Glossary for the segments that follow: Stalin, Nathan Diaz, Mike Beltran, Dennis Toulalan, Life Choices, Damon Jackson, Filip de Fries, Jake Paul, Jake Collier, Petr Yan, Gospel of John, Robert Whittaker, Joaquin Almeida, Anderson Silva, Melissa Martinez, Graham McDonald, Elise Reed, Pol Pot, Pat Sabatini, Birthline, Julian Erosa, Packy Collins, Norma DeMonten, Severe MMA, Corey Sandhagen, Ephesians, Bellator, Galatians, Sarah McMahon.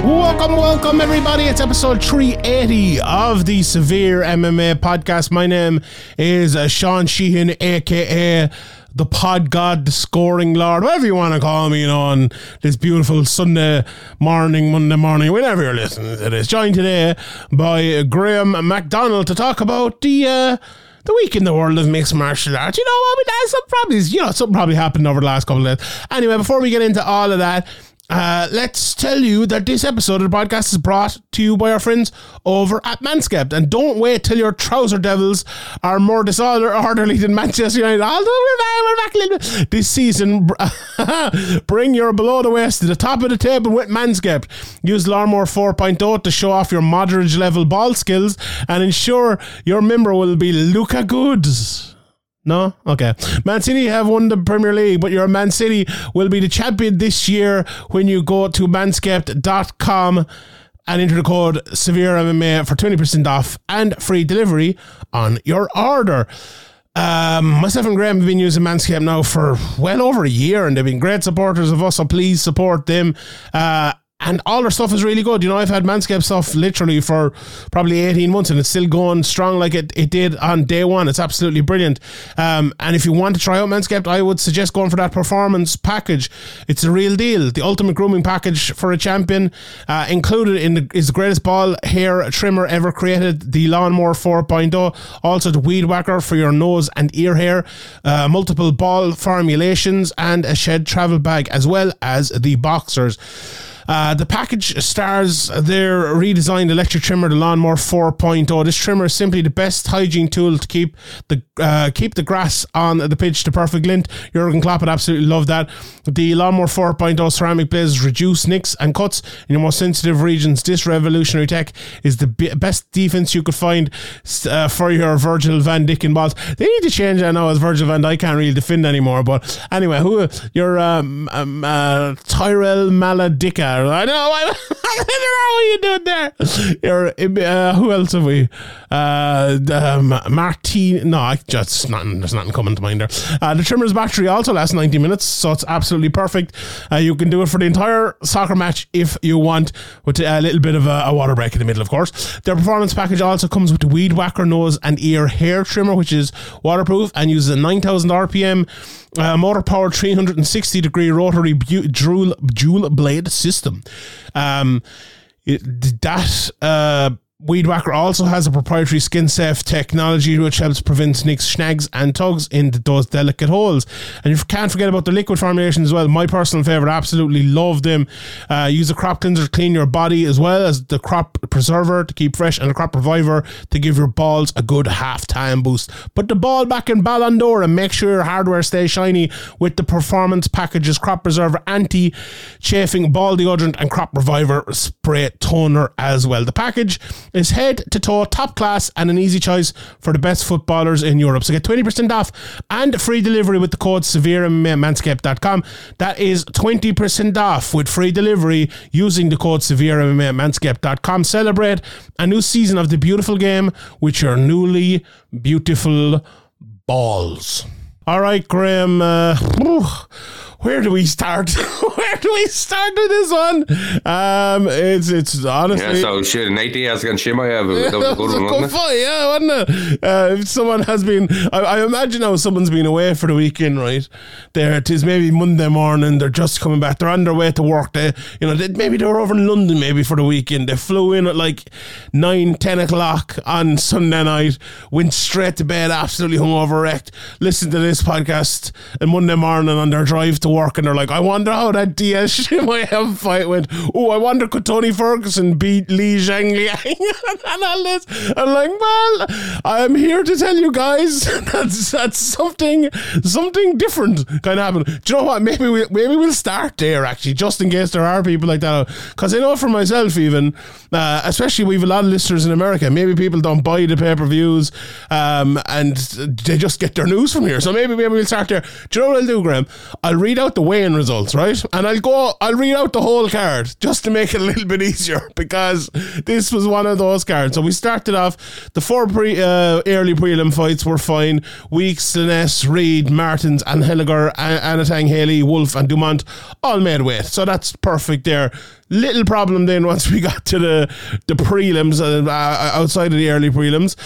Welcome everybody, it's episode 380 of the Severe MMA Podcast. My name is Sean Sheehan, aka the Pod God, the Scoring Lord, whatever you want to call me, you know, on this beautiful Monday morning, whenever you're listening to this. Joined today by Graham McDonald to talk about the week in the world of mixed martial arts. You know, I mean, that's something probably happened over the last couple of days. Anyway, before we get into all of that, let's tell you that this episode of the podcast is brought to you by our friends over at Manscaped. And don't wait till your trouser devils are more disorderly than Manchester United. Although we're back a little bit this season. Bring your below the waist to the top of the table with Manscaped. Use Lawnmower 4.0 to show off your moderate level ball skills and ensure your member will be Luca Goods. No? Okay. Man City have won the Premier League, but your Man City will be the champion this year when you go to manscaped.com and enter the code SevereMMA for 20% off and free delivery on your order. Myself and Graham have been using Manscaped now for well over a year, and they've been great supporters of us, so please support them. And all their stuff is really good. You know, I've had Manscaped stuff literally for probably 18 months and it's still going strong like it did on day one. It's absolutely brilliant. And if you want to try out Manscaped, I would suggest going for that performance package. It's a real deal. The ultimate grooming package for a champion. Included is the greatest ball hair trimmer ever created, the Lawnmower 4.0. Also the Weed Whacker for your nose and ear hair. Multiple ball formulations and a shed travel bag, as well as the boxers. The package stars their redesigned electric trimmer, the Lawnmower 4.0. This trimmer is simply the best hygiene tool to keep the grass on the pitch to perfect length. Jurgen Klopp would absolutely love that. The Lawnmower 4.0 ceramic blades reduce nicks and cuts in your most sensitive regions. This revolutionary tech is the best defense you could find for your Virgil van Dijk balls. They need to change that now, as Virgil van Dijk can't really defend anymore. But anyway, your Tyrell Maladicka. I know. I don't know what you're doing there. Who else have we? Martin. No, there's nothing coming to mind there. The trimmer's battery also lasts 90 minutes, so it's absolutely perfect. You can do it for the entire soccer match if you want, with a little bit of a water break in the middle, of course. Their performance package also comes with the Weed Whacker nose and ear hair trimmer, which is waterproof and uses a 9,000 RPM motor-powered 360-degree rotary dual blade system. Weed Whacker also has a proprietary skin-safe technology which helps prevent nicks, snags, and tugs in those delicate holes. And you can't forget about the liquid formulation as well. My personal favorite, absolutely love them. Use a crop cleanser to clean your body, as well as the crop preserver to keep fresh and the crop reviver to give your balls a good half-time boost. Put the ball back in Ballon d'Or and make sure your hardware stays shiny with the performance packages, crop preserver, anti-chafing ball deodorant, and crop reviver spray toner as well. The package is head to toe, top class, and an easy choice for the best footballers in Europe. So get 20% off and free delivery with the code SevereMMAManscaped.com. That is 20% off with free delivery using the code SevereMMAManscaped.com. Celebrate a new season of the beautiful game with your newly beautiful balls. All right, Graham. where do we start? Where do we start with this one? It's honestly... Yeah, so shit, Nate Diaz against Chimaev, that was a good one, wasn't it? Fight, yeah, wasn't it? If someone has been... I imagine how someone's been away for the weekend, right? There it is, maybe Monday morning, they're just coming back, they're on their way to work. Maybe they were over in London maybe for the weekend. They flew in at like 9, 10 o'clock on Sunday night, went straight to bed, absolutely hungover wrecked, listened to this podcast, and Monday morning on their drive to work, and they're like, I wonder how that Diaz Chimaev fight went. Oh, I wonder could Tony Ferguson beat Li Jingliang and all this. I'm like, well, I'm here to tell you guys that's something different kind of happened. Do you know what? Maybe we'll start there actually, just in case there are people like that, because I know for myself even, especially we've a lot of listeners in America, maybe people don't buy the pay-per-views and they just get their news from here. So maybe we'll start there. Do you know what I'll do, Graham? I'll read out the weigh-in results, right? And I'll read out the whole card just to make it a little bit easier, because this was one of those cards. So we started off, the four early prelim fights were fine. Weeks, Liness, Reed, Martins, Anhelgar, Alatengheili, Wolf and Dumont all made weight. So that's perfect there. Little problem then once we got to the prelims, outside of the early prelims.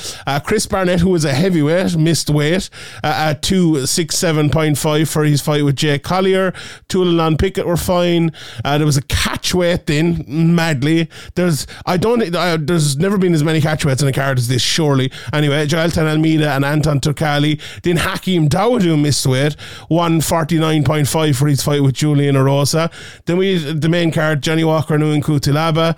Chris Barnett, who was a heavyweight, missed weight at 267.5 for his fight with Jake Collier. Toulalan Pickett were fine. There was a catch weight then, madly. There's never been as many catch weights in a card as this, surely. Anyway, Joaquin Almeida and Anton Turkali. Then Hakeem Dawodu missed weight, 149.5 for his fight with Julian Erosa. Then we the main card, Johnny Walker, Nunku Tilaba.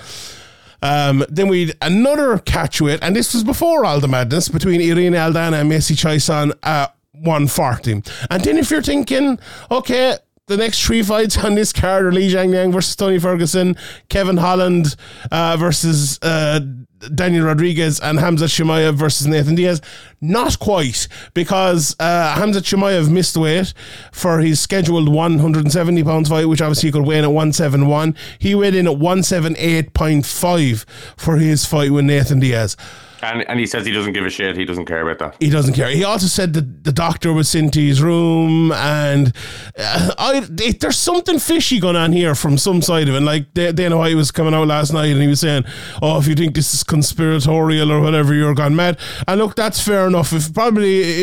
Then we had another catchweight, and this was before all the madness, between Irene Aldana and Missy Chiasson at 140. And then if you're thinking, okay, the next three fights on this card are Li Jingliang versus Tony Ferguson, Kevin Holland versus Daniel Rodriguez, and Khamzat Chimaev versus Nate Diaz. Not quite, because Khamzat Chimaev missed weight for his scheduled 170 pounds fight, which obviously he could weigh in at 171. He weighed in at 178.5 for his fight with Nate Diaz. And he says he doesn't give a shit. He doesn't care about that. He doesn't care. He also said that the doctor was into his room, and there's something fishy going on here from some side of it. Like Dana White was coming out last night and he was saying, oh, if you think this is conspiratorial or whatever, you're gone mad. And look, that's fair enough. It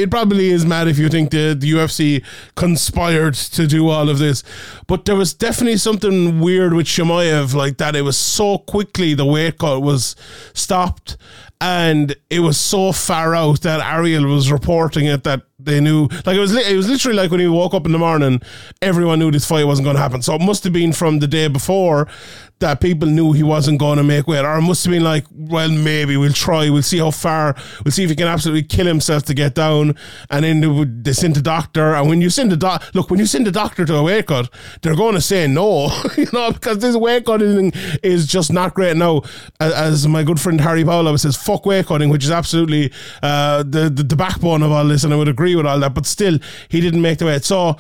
probably is mad if you think the UFC conspired to do all of this. But there was definitely something weird with Chimaev, like that. It was so quickly the weight cut was stopped. And it was so far out that Ariel was reporting it that they knew. Like it was literally like when he woke up in the morning, everyone knew this fight wasn't going to happen. So it must have been from the day before that people knew he wasn't going to make weight. Or it must have been like, well, maybe we'll try. We'll see how far. We'll see if he can absolutely kill himself to get down. And then they sent the doctor. And when you send the doctor, look, when you send the doctor to a weight cut, they're going to say no, because this weight cutting is just not great. Now, as my good friend Harry Powell always says, fuck weight cutting, which is absolutely the backbone of all this. And I would agree with all that, but still, he didn't make the weight. So,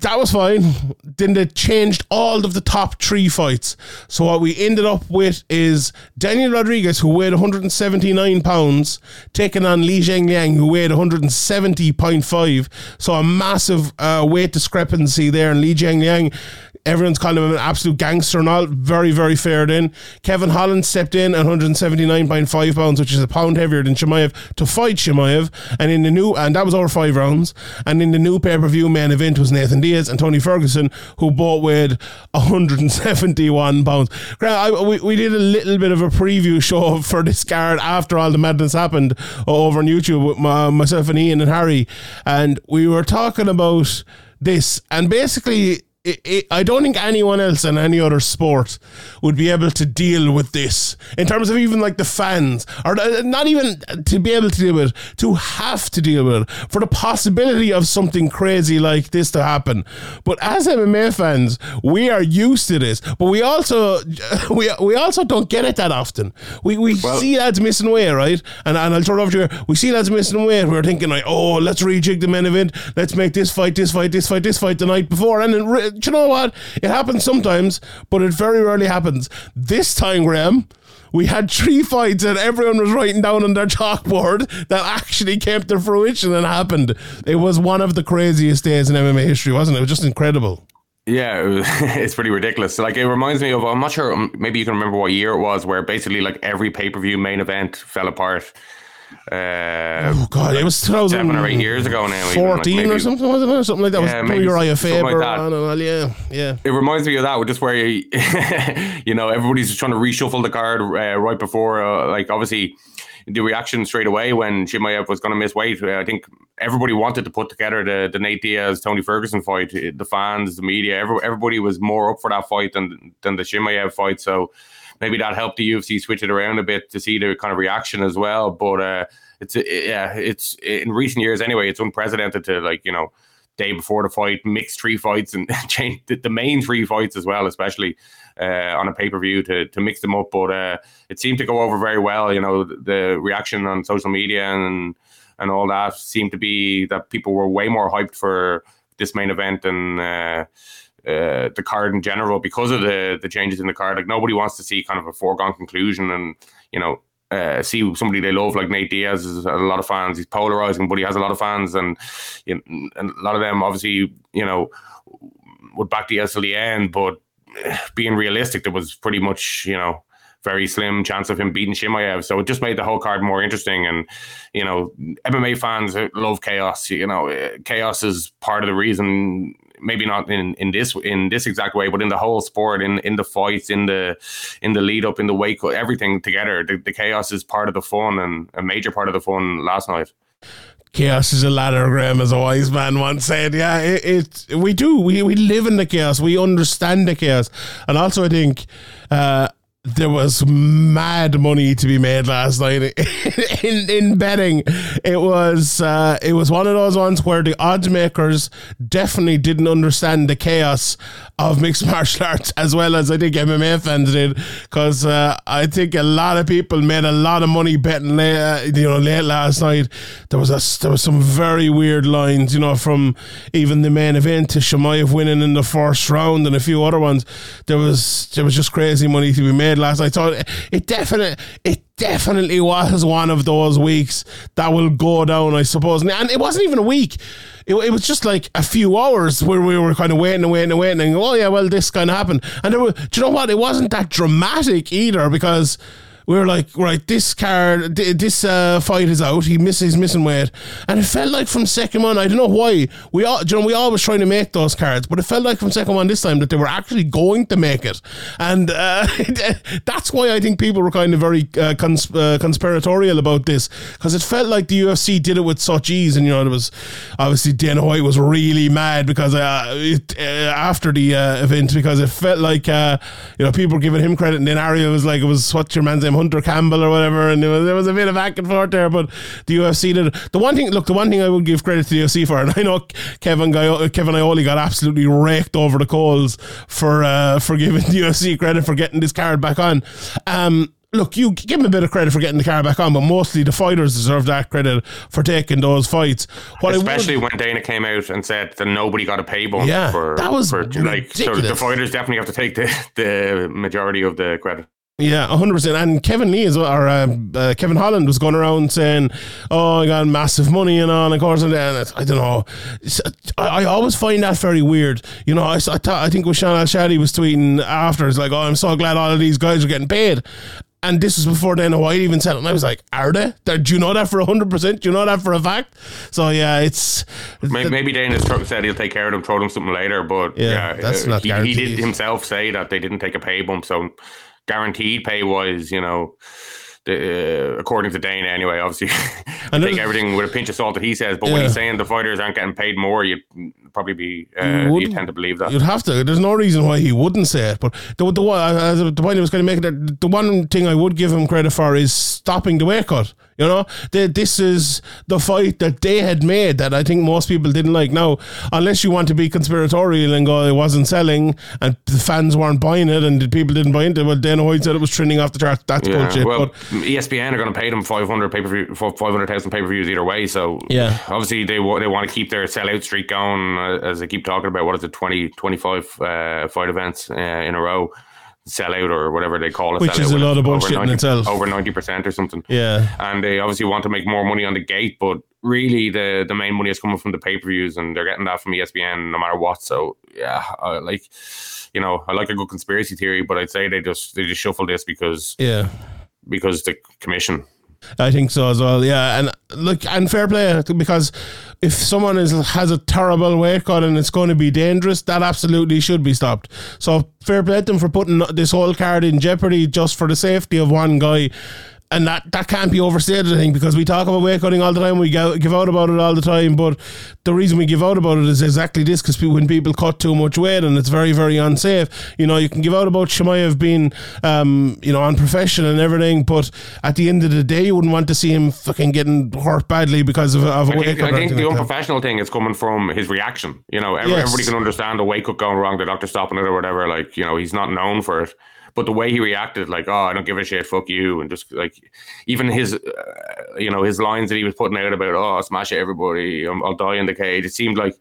that was fine. Then they changed all of the top three fights. So what we ended up with is Daniel Rodriguez, who weighed 179 pounds, taking on Li Jingliang, who weighed 170.5. So a massive weight discrepancy there. And Li Jingliang, everyone's calling him an absolute gangster and all. Very, very fair then. Kevin Holland stepped in at 179.5 pounds, which is a pound heavier than Chimaev, to fight Chimaev. And that was over 5 rounds. And in the new pay-per-view main event was Nathan Diaz and Tony Ferguson, who both weighed 171 pounds. We did a little bit of a preview show for this card after all the madness happened over on YouTube with myself and Ian and Harry. And we were talking about this. And basically... I don't think anyone else in any other sport would be able to deal with this in terms of even like the fans, or not even to be able to deal with, to have to deal with, for the possibility of something crazy like this to happen. But as MMA fans, we are used to this, but we also don't get it that often. We see lads missing weight, right? And I'll turn it over to you here. We see lads missing weight. We're thinking like, oh, let's rejig the main event. Let's make this fight the night before, and then. Do you know what? It happens sometimes, but it very rarely happens. This time, Graham, we had three fights that everyone was writing down on their chalkboard that actually came to fruition and happened. It was one of the craziest days in MMA history, wasn't it? It was just incredible. Yeah, it's pretty ridiculous. Like, it reminds me of, I'm not sure, maybe you can remember what year it was, where basically like every pay-per-view main event fell apart. Oh God, it was 7 or 8 years ago now. 14 even, like, or something, wasn't it? Something like that. Yeah, was Uriah Faber like on and all, yeah. It reminds me of that, just where you know, everybody's just trying to reshuffle the card right before, like obviously the reaction straight away when Chimaev was going to miss weight. I think everybody wanted to put together the Nate Diaz, Tony Ferguson fight. The fans, the media, everybody was more up for that fight than the Chimaev fight. So maybe that helped the UFC switch it around a bit to see the kind of reaction as well. But it's in recent years anyway, it's unprecedented to, like, you know, day before the fight, mix three fights and change the main three fights as well, especially on a pay-per-view to mix them up. But it seemed to go over very well. You know, the reaction on social media and all that seemed to be that people were way more hyped for this main event and the card in general because of the changes in the card. Like, nobody wants to see kind of a foregone conclusion and, you know, see somebody they love like Nate Diaz has a lot of fans. He's polarizing, but he has a lot of fans, and, you know, and a lot of them obviously, you know, would back Diaz till the end. But being realistic, there was pretty much, you know, very slim chance of him beating Chimaev. So it just made the whole card more interesting. And, you know, MMA fans love chaos. You know, chaos is part of the reason. Maybe not in this exact way, but in the whole sport, in the fights, in the lead up, in the wake up, everything together. The chaos is part of the fun and a major part of the fun last night. Chaos is a ladder, Graham, as a wise man once said. Yeah, it we do. We live in the chaos. We understand the chaos. And also I think there was mad money to be made last night in betting. It was one of those ones where the odds makers definitely didn't understand the chaos of mixed martial arts as well as I think MMA fans did, because I think a lot of people made a lot of money betting late last night. There was some very weird lines, you know, from even the main event to Chimaev winning in the first round and a few other ones. There was just crazy money to be made last night. So it definitely was one of those weeks that will go down, I suppose. And it wasn't even a week. It was just like a few hours where we were kind of waiting and go, oh yeah, well, this kind of happened. And do you know what? It wasn't that dramatic either, because we were like, right, this card, this fight is out. He's missing weight, and it felt like from second one, I don't know why. We always trying to make those cards, but it felt like from second one this time that they were actually going to make it, and that's why I think people were kind of very conspiratorial about this, because it felt like the UFC did it with such ease, and, you know, it was obviously Dana White was really mad because after the event, because it felt like you know, people were giving him credit, and then Ariel was like, it was what's your man's name, Hunter Campbell or whatever, and there was a bit of back and forth there, but the UFC did it. The one thing I would give credit to the UFC for, and I know Kevin Ioli got absolutely raked over the coals for giving the UFC credit for getting this card back on. Look, you give him a bit of credit for getting the car back on, but mostly the fighters deserve that credit for taking those fights. Especially when Dana came out and said that nobody got a pay bump. Yeah, that was ridiculous. So the fighters definitely have to take the majority of the credit. Yeah, 100%. And Kevin Lee as well, or Kevin Holland was going around saying, "Oh, I got massive money and all." And of course, and I don't know. I always find that very weird. You know, I think Washan Al Shadi was tweeting after, it's like, "Oh, I'm so glad all of these guys are getting paid." And this was before Dana White even said it. And I was like, are they? Do you know that for 100%? Do you know that for a fact? So, yeah, it's... Maybe Dana said he'll take care of them, throw them something later, but yeah that's not guaranteed. He did himself say that they didn't take a pay bump, so guaranteed pay-wise, you know, according to Dana anyway, obviously, take everything with a pinch of salt that he says, but when he's saying the fighters aren't getting paid more, you'd probably be you tend to believe that. You'd have to. There's no reason why he wouldn't say it, but the point I was going to make, that the one thing I would give him credit for is stopping the weight cut. You know, this is the fight that they had made that I think most people didn't like. Now, unless you want to be conspiratorial and go, it wasn't selling and the fans weren't buying it and the people didn't buy into it. Well, Dana White said it was trending off the charts. That's bullshit. Well, but ESPN are going to pay them 500,000 pay-per-views either way. So yeah, obviously they want to keep their sellout streak going, as they keep talking about. What is it, 25 fight events in a row? sellout or whatever they call it, which is a lot of bullshit in itself, over 90% or something. Yeah, and they obviously want to make more money on the gate, but really the main money is coming from the pay-per-views, and they're getting that from ESPN no matter what. So yeah, like, you know, I like a good conspiracy theory, but I'd say they just shuffle this because the commission. I think so as well, yeah. And look, and fair play, because if someone has a terrible weight cut and it's going to be dangerous, that absolutely should be stopped. So fair play to them for putting this whole card in jeopardy just for the safety of one guy. And that can't be overstated, I think, because we talk about weight cutting all the time, we give out about it all the time, but the reason we give out about it is exactly this, because when people cut too much weight, and it's very, very unsafe. You know, you can give out about Chimaev being, you know, unprofessional and everything, but at the end of the day, you wouldn't want to see him fucking getting hurt badly because of a weight cut. I think the unprofessional thing is coming from his reaction. You know, everybody can understand a weight cut going wrong, the doctor stopping it or whatever, like, you know, he's not known for it. But the way he reacted, like, oh, I don't give a shit, fuck you. And just like, even his, you know, his lines that he was putting out about, oh, I'll smash it, everybody, I'll die in the cage. It seemed like,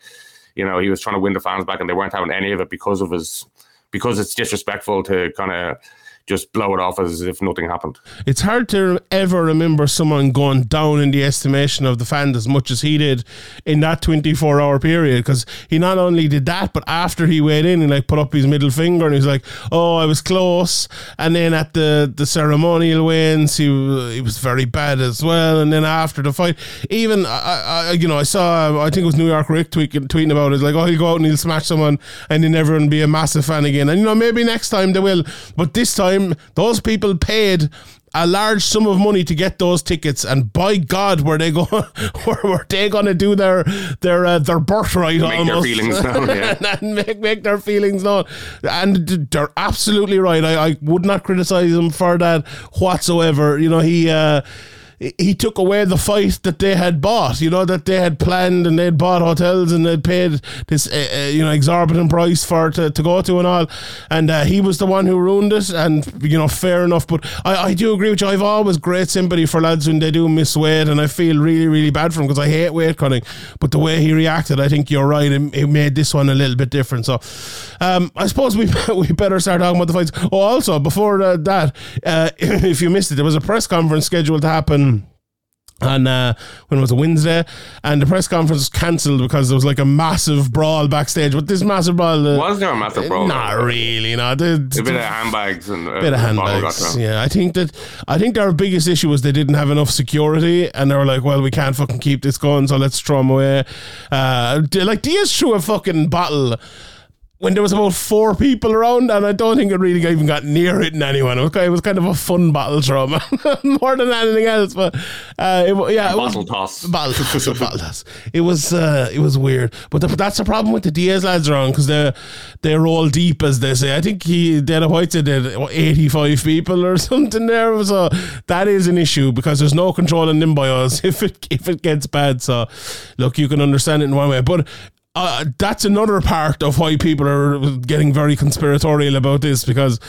you know, he was trying to win the fans back, and they weren't having any of it because it's disrespectful to kind of just blow it off as if nothing happened. It's hard to ever remember someone going down in the estimation of the fans as much as he did in that 24-hour period, because he not only did that, but after he weighed in, he like put up his middle finger and he was like, oh, I was close. And then at the ceremonial weigh-ins, he was very bad as well. And then after the fight, even, I think it was New York Rick tweeting about it, like, oh, he'll go out and he'll smash someone and then everyone be a massive fan again. And, you know, maybe next time they will, but this time, those people paid a large sum of money to get those tickets, and by God, were they going to do their birthright almost? Make their feelings known, yeah. And make their feelings known. And they're absolutely right. I would not criticize him for that whatsoever. You know, he took away the fight that they had bought, you know, that they had planned, and they'd bought hotels and they'd paid this, you know, exorbitant price for to go to and all. And he was the one who ruined it, and, you know, fair enough. But I do agree with you. I've always great sympathy for lads when they do miss weight, and I feel really, really bad for him because I hate weight cutting. But the way he reacted, I think you're right. It made this one a little bit different. So I suppose we better start talking about the fights. Oh, also, before that, if you missed it, there was a press conference scheduled to happen on when it was a Wednesday, and the press conference was cancelled because there was like a massive brawl backstage. But this massive brawl, was there a massive brawl? Not really, no. A bit of handbags and a bit of handbags. Yeah, I think their biggest issue was they didn't have enough security, and they were like, well, we can't fucking keep this going, so let's throw them away. Like, Diaz threw a fucking bottle when there was about four people around, and I don't think it really even got near hitting anyone. It was kind of a fun battle throw, man, more than anything else. But it was a battle toss. It was weird. But that's the problem with the Diaz lads around, because they're all deep, as they say. I think Dana White said 85 people or something there. So that is an issue, because there's no control in them by us if it gets bad. So look, you can understand it in one way, but. That's another part of why people are getting very conspiratorial about this, because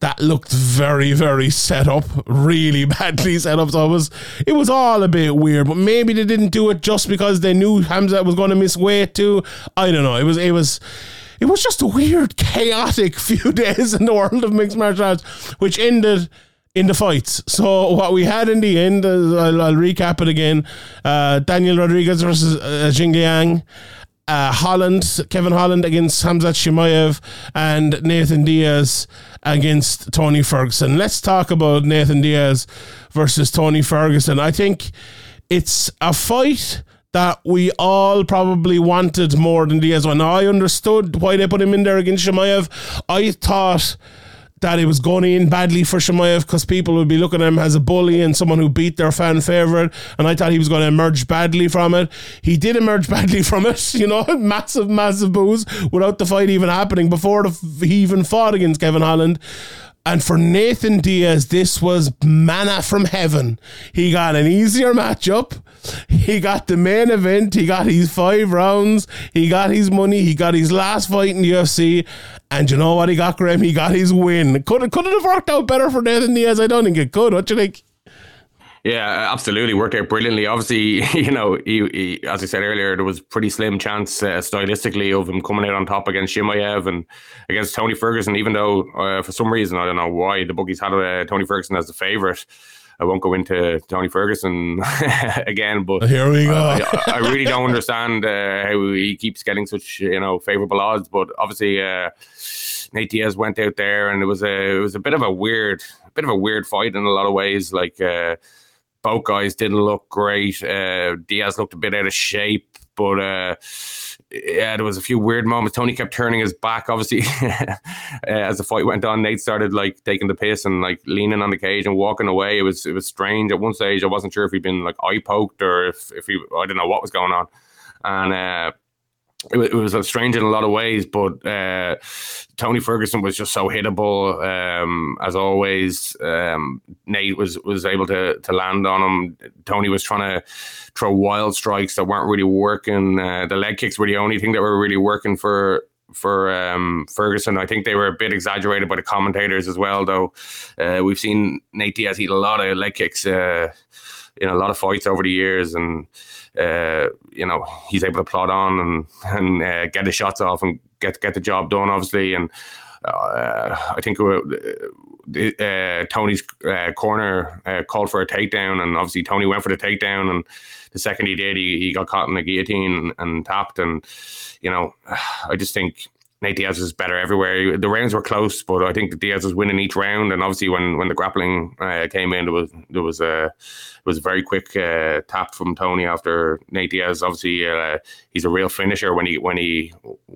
that looked very, very set up, really badly set up. So it was all a bit weird, but maybe they didn't do it just because they knew Khamzat was going to miss weight too. I don't know. It was just a weird, chaotic few days in the world of mixed martial arts, which ended in the fights. So what we had in the end, I'll recap it again. Daniel Rodriguez versus Jingliang. Kevin Holland against Khamzat Chimaev, and Nate Diaz against Tony Ferguson. Let's talk about Nate Diaz versus Tony Ferguson. I think it's a fight that we all probably wanted more than Diaz one. Now, I understood why they put him in there against Chimaev. I thought that it was going in badly for Chimaev because people would be looking at him as a bully and someone who beat their fan favourite, and I thought he was going to emerge badly from it. He did emerge badly from it, you know, massive boos without the fight even happening, before he even fought against Kevin Holland. And for Nate Diaz, this was manna from heaven. He got an easier matchup. He got the main event. He got his 5 rounds. He got his money. He got his last fight in the UFC. And you know what he got, Graham? He got his win. Could it have worked out better for Nate Diaz? I don't think it could. What do you think? Yeah, absolutely. Worked out brilliantly. Obviously, you know, he, as I said earlier, there was a pretty slim chance stylistically of him coming out on top against Chimaev and against Tony Ferguson, even though for some reason, I don't know why, the bookies had Tony Ferguson as the favourite. I won't go into Tony Ferguson again, but here we go. I really don't understand how he keeps getting such, you know, favourable odds. But obviously, Nate Diaz went out there, and it was a bit of a weird fight in a lot of ways. Like both guys didn't look great. Diaz looked a bit out of shape, but yeah, there was a few weird moments. Tony kept turning his back, obviously, as the fight went on. Nate started like taking the piss and like leaning on the cage and walking away. It was strange. At one stage, I wasn't sure if he'd been like eye poked or if he, I don't know what was going on, and. It was strange in a lot of ways, but Tony Ferguson was just so hittable as always. Nate was able to land on him. Tony was trying to throw wild strikes that weren't really working. The leg kicks were the only thing that were really working for Ferguson. I think they were a bit exaggerated by the commentators as well, though. We've seen Nate Diaz eat a lot of leg kicks in a lot of fights over the years, and you know, he's able to plod on and get his shots off and get the job done, obviously. And I think Tony's corner called for a takedown, and obviously Tony went for the takedown, and the second he did, he got caught in the guillotine and tapped. And, you know, I just think Nate Diaz is better everywhere. The rounds were close, but I think Diaz was winning each round. And obviously, when the grappling came in, it was a very quick tap from Tony after Nate Diaz. Obviously, he's a real finisher when he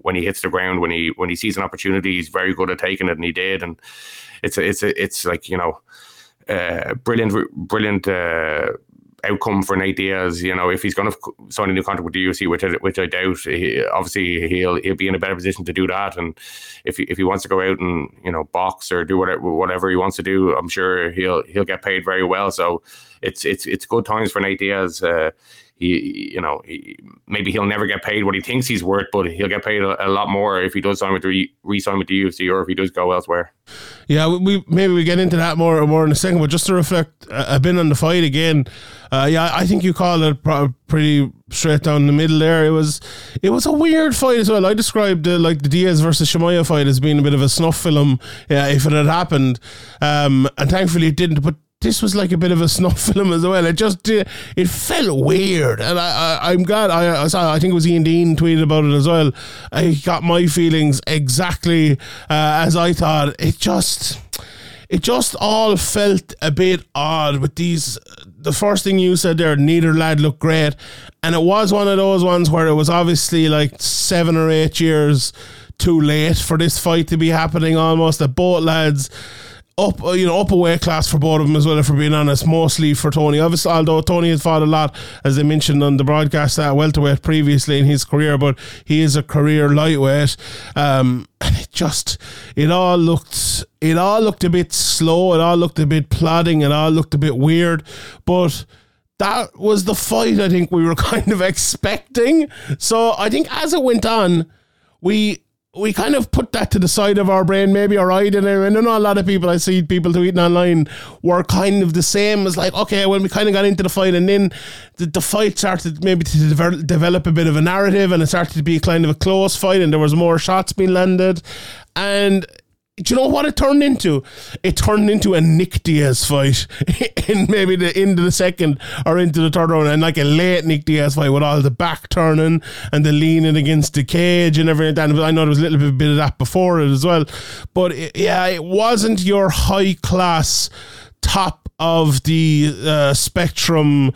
hits the ground. When he sees an opportunity, he's very good at taking it, and he did. And it's like, you know, brilliant. Outcome for Nate Diaz, you know, if he's going to sign a new contract with the UFC, which I doubt, he'll be in a better position to do that. And if he wants to go out and, you know, box or do whatever he wants to do, I'm sure he'll get paid very well. So it's good times for Nate Diaz. He maybe he'll never get paid what he thinks he's worth, but he'll get paid a lot more if he does sign with re-sign with the UFC, or if he does go elsewhere. Yeah, we get into that more in a second, but just to reflect a bit on the fight again, yeah, I think you called it pretty straight down the middle there. It was a weird fight as well. I described the Diaz versus Chimaev fight as being a bit of a snuff film, yeah, if it had happened, and thankfully it didn't. But this was like a bit of a snuff film as well. It just it felt weird, and I'm glad I saw. I think it was Ian Dean tweeted about it as well. I got my feelings exactly as I thought. It just all felt a bit odd with these. The first thing you said there, neither lad looked great, and it was one of those ones where it was obviously like 7 or 8 years too late for this fight to be happening. Almost that both lads. Up a weight class for both of them as well, if we're being honest, mostly for Tony. Obviously, although Tony has fought a lot, as I mentioned on the broadcast, at welterweight previously in his career, but he is a career lightweight. And it all looked a bit slow, it all looked a bit plodding, it all looked a bit weird, but that was the fight I think we were kind of expecting. So I think as it went on, we kind of put that to the side of our brain, maybe, or I did. And I know a lot of people, I see people tweeting online, were kind of the same. As like, okay, well, we kind of got into the fight, and then the fight started maybe to develop a bit of a narrative, and it started to be kind of a close fight, and there was more shots being landed. And do you know what it turned into? It turned into a Nick Diaz fight in maybe the end of the second or into the third round, and like a late Nick Diaz fight with all the back turning and the leaning against the cage and everything like that. I know there was a little bit of that before it as well, but it wasn't your high class, top of the spectrum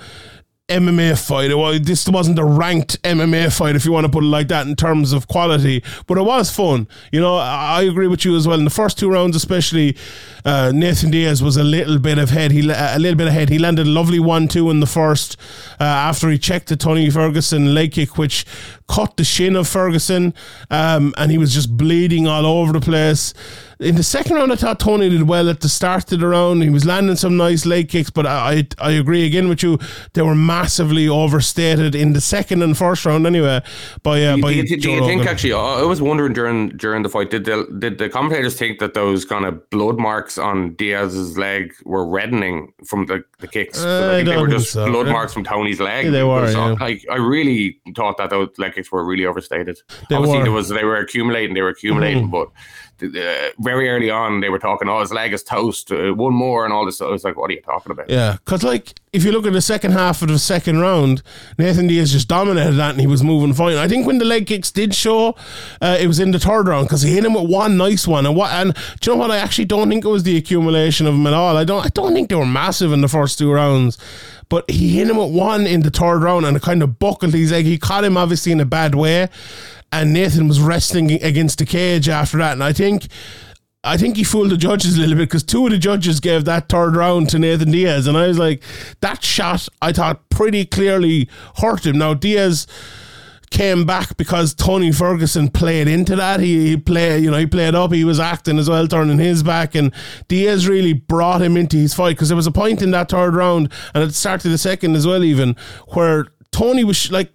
MMA fight. This wasn't a ranked MMA fight, if you want to put it like that, in terms of quality, but it was fun. You know, I agree with you as well. In the first two rounds, especially, Nathan Diaz was a little bit ahead. He landed a lovely 1-2 in the first after he checked the Tony Ferguson leg kick, which cut the shin of Ferguson, and he was just bleeding all over the place. In the second round, I thought Tony did well at the start of the round. He was landing some nice leg kicks, but I agree again with you. They were massively overstated in the second and first round anyway. Do you think, actually, I was wondering during the fight, did the commentators think that those kind of blood marks on Diaz's leg were reddening from the kicks? I think they were just blood marks from Tony's leg. Yeah, they were. So, yeah. I really thought that those leg kicks were really overstated. Obviously, they were accumulating, mm-hmm. but... very early on they were talking, his leg is toast, one more and all this. I was like, what are you talking about? Yeah, because if you look at the second half of the second round, Nathan Diaz just dominated that and he was moving fine. I think when the leg kicks did show, it was in the third round because he hit him with one nice one, and do you know what, I actually don't think it was the accumulation of them at all. I don't think they were massive in the first two rounds, but he hit him with one in the third round and it kind of buckled his leg. He caught him obviously in a bad way. And Nathan was wrestling against the cage after that. And I think he fooled the judges a little bit because two of the judges gave that third round to Nathan Diaz. And I was like, that shot, I thought, pretty clearly hurt him. Now, Diaz came back because Tony Ferguson played into that. He played up. He was acting as well, turning his back, and Diaz really brought him into his fight because there was a point in that third round and it started the second as well even, where Tony was like,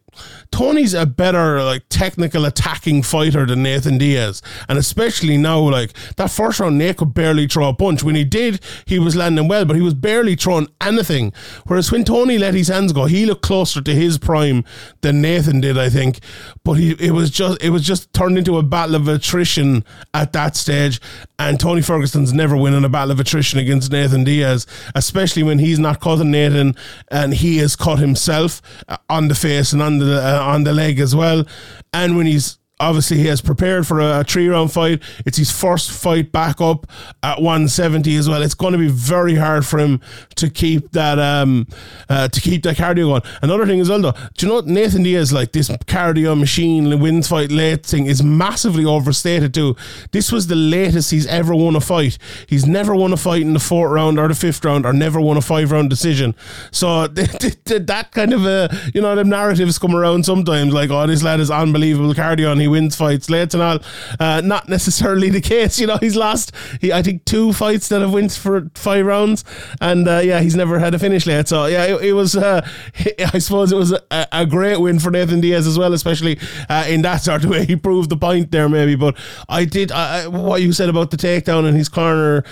Tony's a better technical attacking fighter than Nathan Diaz, and especially now, that first round Nate could barely throw a punch. When he did, he was landing well, but he was barely throwing anything, whereas when Tony let his hands go, he looked closer to his prime than Nathan did, I think. But it was just turned into a battle of attrition at that stage, and Tony Ferguson's never winning a battle of attrition against Nathan Diaz, especially when he's not cutting Nathan and he is cut himself on the face and on the leg as well. And when he has prepared for a 3-round fight, it's his first fight back up at 170 as well. It's going to be very hard for him to keep that cardio going. Another thing as well, though, do you know what, Nathan Diaz, this cardio machine wins fight late thing is massively overstated too. This was the latest he's ever won a fight. He's never won a fight in the 4th round or the 5th round, or never won a 5-round decision. So that kind of them narratives come around sometimes, this lad is unbelievable cardio and he wins fights late and all. Not necessarily the case. He's lost, I think, 2 fights that have wins for 5 rounds, and he's never had a finish late. So it was, I suppose, a great win for Nathan Diaz as well, especially in that sort of way. He proved the point there maybe, but I what you said about the takedown in his corner,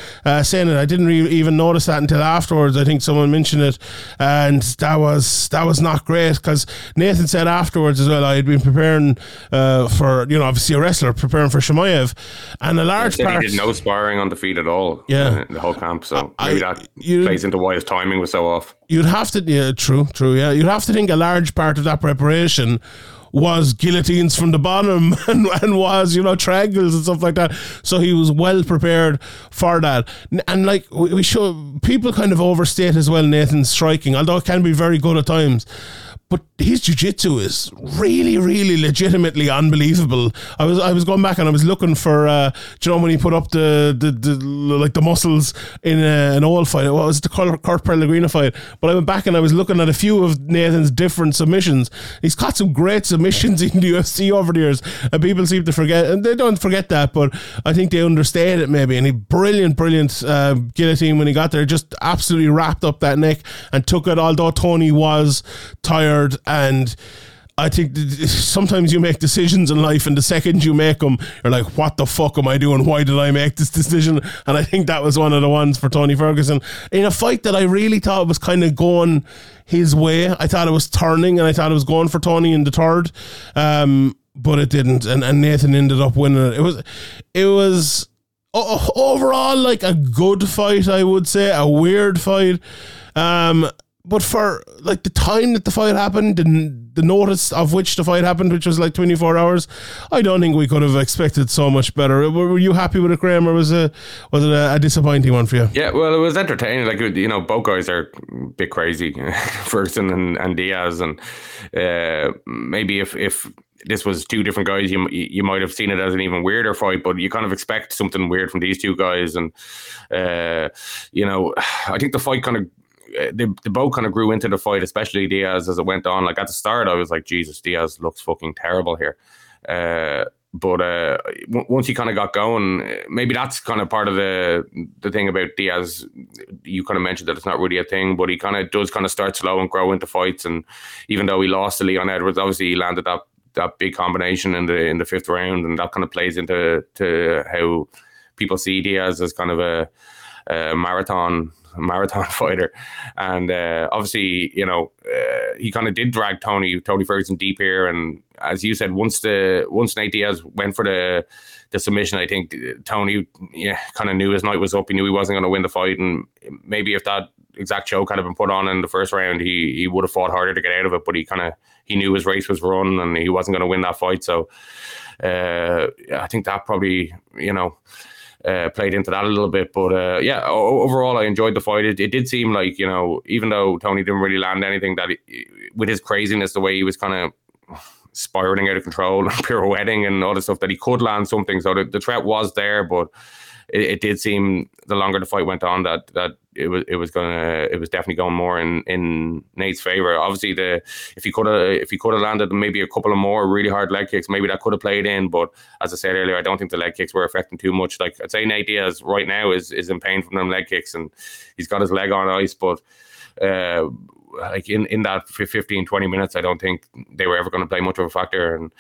saying it, I didn't even notice that until afterwards. I think someone mentioned it, and that was not great, because Nathan said afterwards as well, I had been preparing for obviously a wrestler, preparing for Chimaev, and a large part, he did no sparring on the feet at all. Yeah, the whole camp. So maybe that plays into why his timing was so off. You'd have to, true. Yeah, you'd have to think a large part of that preparation was guillotines from the bottom and was, triangles and stuff like that. So he was well prepared for that. And we show people kind of overstate as well Nathan's striking, although it can be very good at times. But his jiu-jitsu is really, really legitimately unbelievable. I was going back and I was looking for, when he put up the muscles in an old fight. What was it, the Kurt Pellegrino fight? But I went back and I was looking at a few of Nathan's different submissions. He's got some great submissions in the UFC over the years, and people seem to forget, and they don't forget that, but I think they understand it maybe. And he brilliant guillotine when he got there, just absolutely wrapped up that neck and took it, although Tony was tired. And I think sometimes you make decisions in life, and the second you make them, you're like, what the fuck am I doing? Why did I make this decision? And I think that was one of the ones for Tony Ferguson. In a fight that I really thought was kind of going his way, I thought it was turning and I thought it was going for Tony in the third, but it didn't, and Nathan ended up winning it. It was overall a good fight, I would say, a weird fight, but for the time that the fight happened and the notice of which the fight happened, which was 24 hours, I don't think we could have expected so much better. Were you happy with it, Graham, or was it a disappointing one for you? Yeah, well, it was entertaining. Both guys are a bit crazy, Ferguson and Diaz, and maybe if this was two different guys, you might have seen it as an even weirder fight, but you kind of expect something weird from these two guys, and I think the fight kind of they both kind of grew into the fight, especially Diaz as it went on. Like at the start, I was like, Jesus, Diaz looks fucking terrible here. But once he kind of got going, maybe that's kind of part of the thing about Diaz. You kind of mentioned that it's not really a thing, but he kind of does kind of start slow and grow into fights. And even though he lost to Leon Edwards, obviously he landed that big combination in the fifth round, and that kind of plays into how people see Diaz as kind of a marathon fighter. And obviously, you know, he kind of did drag Tony Ferguson deep here. And as you said, once Nate Diaz went for the submission, I think Tony kind of knew his night was up. He knew he wasn't going to win the fight, and maybe if that exact choke had been put on in the first round, he would have fought harder to get out of it. But he knew his race was run, and he wasn't going to win that fight. So I think that probably, you know, played into that a little bit. But overall I enjoyed the fight. It did seem like, you know, even though Tony didn't really land anything, that with his craziness, the way he was kind of spiraling out of control and pirouetting and all the stuff, that he could land something. So the threat was there, but it did seem the longer the fight went on that it was definitely going more in Nate's favor. Obviously, if he could have landed maybe a couple of more really hard leg kicks, maybe that could have played in. But as I said earlier, I don't think the leg kicks were affecting too much. Like, I'd say Nate Diaz right now is in pain from them leg kicks, and he's got his leg on ice. But like in that 15, 20 minutes, I don't think they were ever going to play much of a factor. And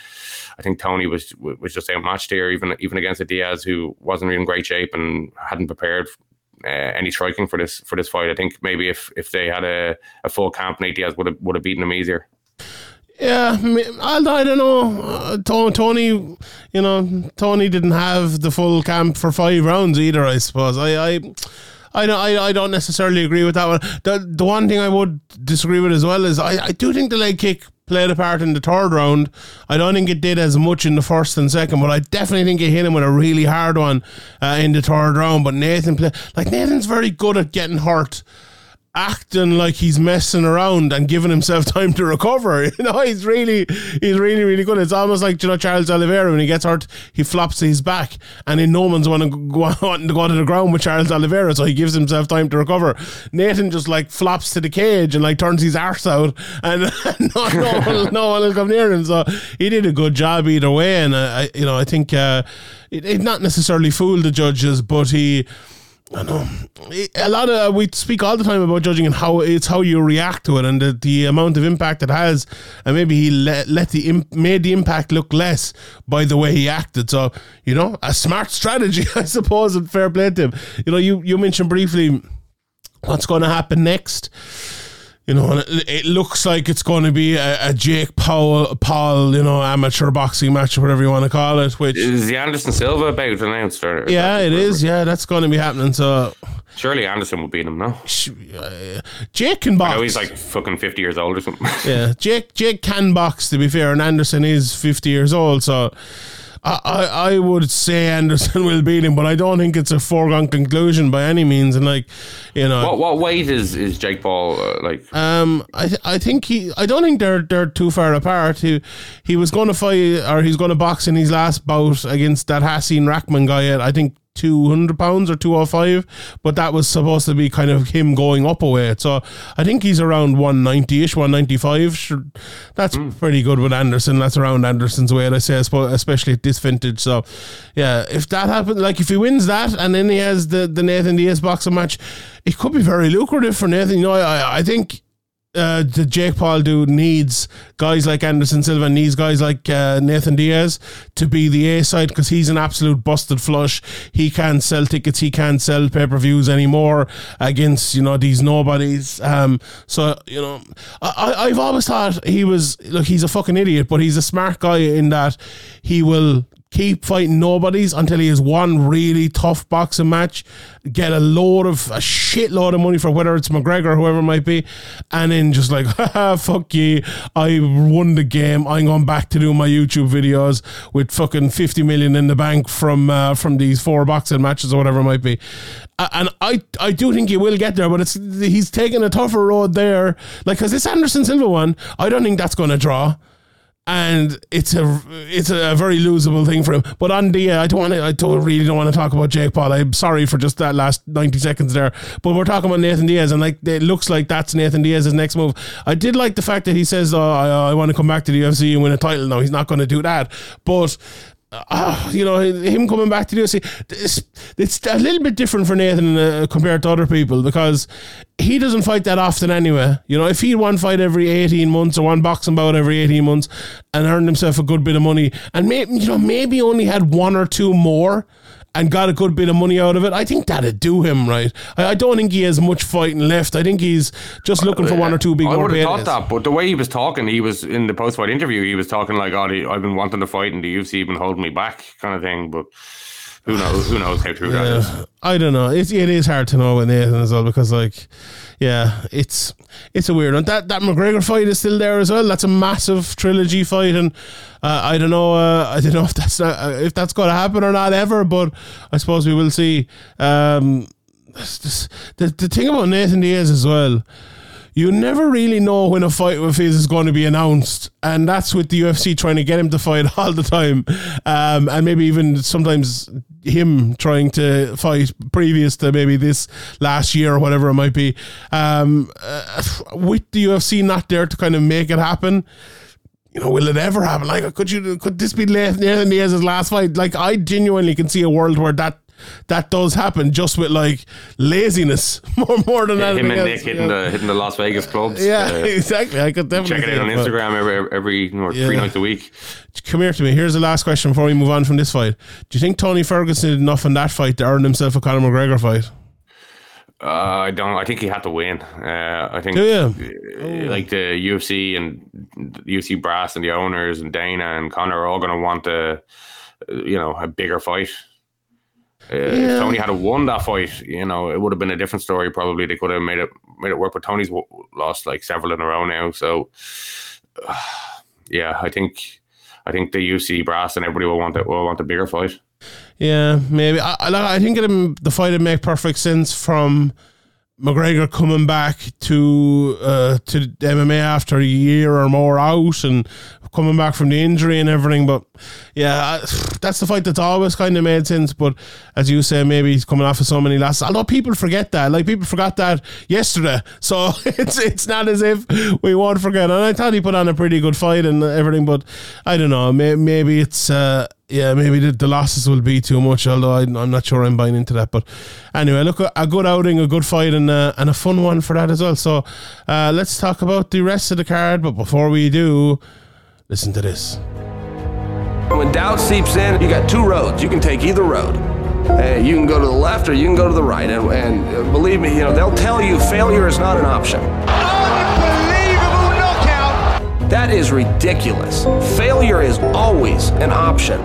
I think Tony was just outmatched here, even against a Diaz who wasn't in great shape and hadn't prepared any striking for this fight. I think maybe if they had a full camp, Nate Diaz would have beaten him easier. Yeah, I don't know. Tony didn't have the full camp for 5 rounds either. I suppose I don't necessarily agree with that one. The one thing I would disagree with as well is I do think the leg kick played a part in the third round. I don't think it did as much in the first and second, but I definitely think it hit him with a really hard one in the third round. But Nathan's very good at getting hurt, acting like he's messing around and giving himself time to recover. You know, he's really good. It's almost like, you know, Charles Oliveira, when he gets hurt, he flops to his back, and then no one's wanting to go to the ground with Charles Oliveira, so he gives himself time to recover. Nathan just like flops to the cage and like turns his arse out, and no one will come near him. So he did a good job either way, and I think it not necessarily fooled the judges, but I know a lot of, we speak all the time about judging and how you react to it, and the amount of impact it has, and maybe he made the impact look less by the way he acted. So, you know, a smart strategy, I suppose, and fair play to him. You know, you mentioned briefly what's going to happen next. You know, it looks like it's going to be a Jake Paul, you know, amateur boxing match, or whatever you want to call it. Which is the Anderson Silva about to announce? Yeah, it is. Yeah, that's going to be happening. So surely Anderson will beat him now. Jake can box. I know he's like fucking 50 years old or something. Yeah, Jake can box, to be fair, and Anderson is 50 years old, so. I would say Anderson will beat him, but I don't think it's a foregone conclusion by any means. And like, you know, what weight is Jake Paul like? I don't think they're too far apart. He was going to fight, or he's going to box in his last bout against that Hassan Rahman guy at, I think, 200 pounds or 205, but that was supposed to be kind of him going up a weight. So I think he's around 190-ish, 195. Sure, that's pretty good with Anderson. That's around Anderson's weight, I say, especially at this vintage. So yeah, if that happens, like if he wins that and then he has the Nathan Diaz boxing match, it could be very lucrative for Nathan. You know, I think the Jake Paul dude needs guys like Anderson Silva, needs guys like Nathan Diaz to be the A side, because he's an absolute busted flush. He can't sell tickets, he can't sell pay-per-views anymore against, you know, these nobodies. So, you know, I've always thought he's a fucking idiot, but he's a smart guy in that he will keep fighting nobodies until he has one really tough boxing match, get a shitload of money for whether it's McGregor or whoever it might be, and then just like, haha, fuck you, I won the game, I'm going back to do my YouTube videos with fucking 50 million in the bank from these 4 boxing matches or whatever it might be. And I do think he will get there, but he's taking a tougher road there. Like, because this Anderson Silva one, I don't think that's going to draw. And it's a very losable thing for him. But on the I really don't want to talk about Jake Paul. I'm sorry for just that last 90 seconds there. But we're talking about Nathan Diaz, and like it looks like that's Nathan Diaz's next move. I did like the fact that he says, I want to come back to the UFC and win a title. Now he's not going to do that, but. You know, him coming back to the UFC, it's a little bit different for Nathan compared to other people, because he doesn't fight that often anyway. You know, if he had one fight every 18 months or one boxing bout every 18 months and earned himself a good bit of money, and maybe only had one or two more and got a good bit of money out of it, I think that'd do him right. I don't think he has much fighting left. I think he's just looking for one or two big more paydays. I would have thought that, but the way he was talking, he was in the post-fight interview, he was talking like, "Oh, I've been wanting to fight and the UFC been holding me back," kind of thing, but... Who knows how true that is? I don't know. It is hard to know with Nathan as well, because it's a weird one. That McGregor fight is still there as well. That's a massive trilogy fight, and I don't know if that's going to happen or not ever. But I suppose we will see. The thing about Nathan Diaz as well. You never really know when a fight with his is going to be announced, and that's with the UFC trying to get him to fight all the time, and maybe even sometimes him trying to fight previous to maybe this last year or whatever it might be, with the UFC not there to kind of make it happen. You know, will it ever happen? Like, could this be Nathan Diaz's last fight? Like, I genuinely can see a world where that does happen, just with like laziness more than anything. Him and Nick hitting the Las Vegas clubs. Yeah, exactly. I could definitely check it out on Instagram every 3 nights a week. Come here to me. Here's the last question before we move on from this fight. Do you think Tony Ferguson did enough in that fight to earn himself a Conor McGregor fight? I don't. I think he had to win. I think like the UFC and the UFC brass and the owners and Dana and Conor are all going to want a bigger fight. If Tony had won that fight, you know, it would have been a different story. Probably they could have made it work, but Tony's lost like several in a row now. So, I think the UFC brass and everybody will want a bigger fight. Yeah, maybe. I think the fight would make perfect sense from McGregor coming back to MMA after a year or more out and coming back from the injury and everything. But yeah, that's the fight that's always kind of made sense. But as you say, maybe he's coming off of so many losses. Although people forget that. Like, people forgot that yesterday. So it's not as if we won't forget. And I thought he put on a pretty good fight and everything. But I don't know. Maybe it's... maybe the losses will be too much, although I'm not sure I'm buying into that. But anyway, look, a good outing, a good fight, and a fun one for that as well. So let's talk about the rest of the card. But before we do, listen to this. When doubt seeps in, you got two roads. You can take either road. You can go to the left or you can go to the right. And believe me, you know they'll tell you failure is not an option. That is ridiculous. Failure is always an option.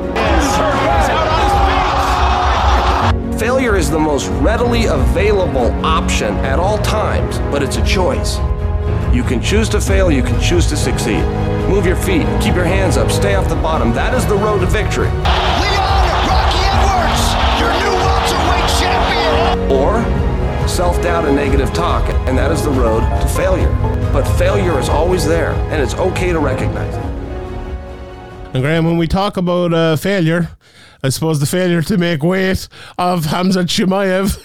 Failure is the most readily available option at all times, but it's a choice. You can choose to fail, you can choose to succeed. Move your feet, keep your hands up, stay off the bottom. That is the road to victory. Leon Rocky Edwards, your new welterweight champion. Or self-doubt and negative talk, and that is the road to failure. But failure is always there, and it's okay to recognize it. And Graham, when we talk about failure, I suppose the failure to make weight of Khamzat Chimaev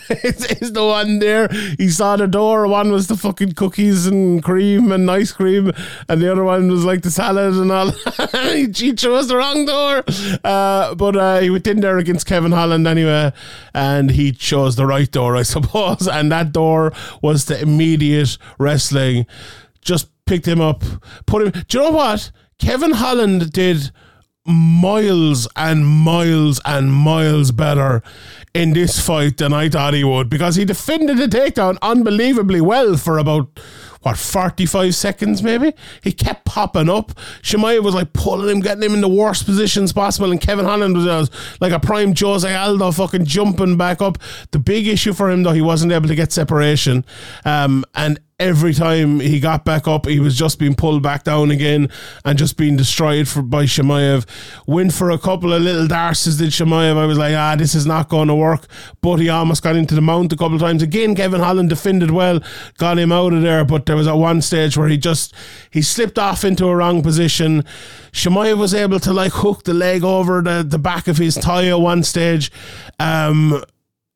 is the one there. He saw the door. One was the fucking cookies and cream and ice cream, and the other one was like the salad and all. He chose the wrong door. But he went in there against Kevin Holland anyway, and he chose the right door, I suppose. And that door was the immediate wrestling. Just picked him up, put him... Do you know what? Kevin Holland did miles and miles and miles better in this fight than I thought he would, because he defended the takedown unbelievably well for about... 45 seconds maybe? He kept popping up. Chimaev was like pulling him, getting him in the worst positions possible, and Kevin Holland was like a prime Jose Aldo fucking jumping back up. The big issue for him, though, he wasn't able to get separation. And every time he got back up, he was just being pulled back down again and just being destroyed by Chimaev. Went for a couple of little darces, did Chimaev. I was like, this is not going to work. But he almost got into the mount a couple of times. Again, Kevin Holland defended well, got him out of there. But there was at one stage where he slipped off into a wrong position. Chimaev was able to hook the leg over the back of his thigh at one stage.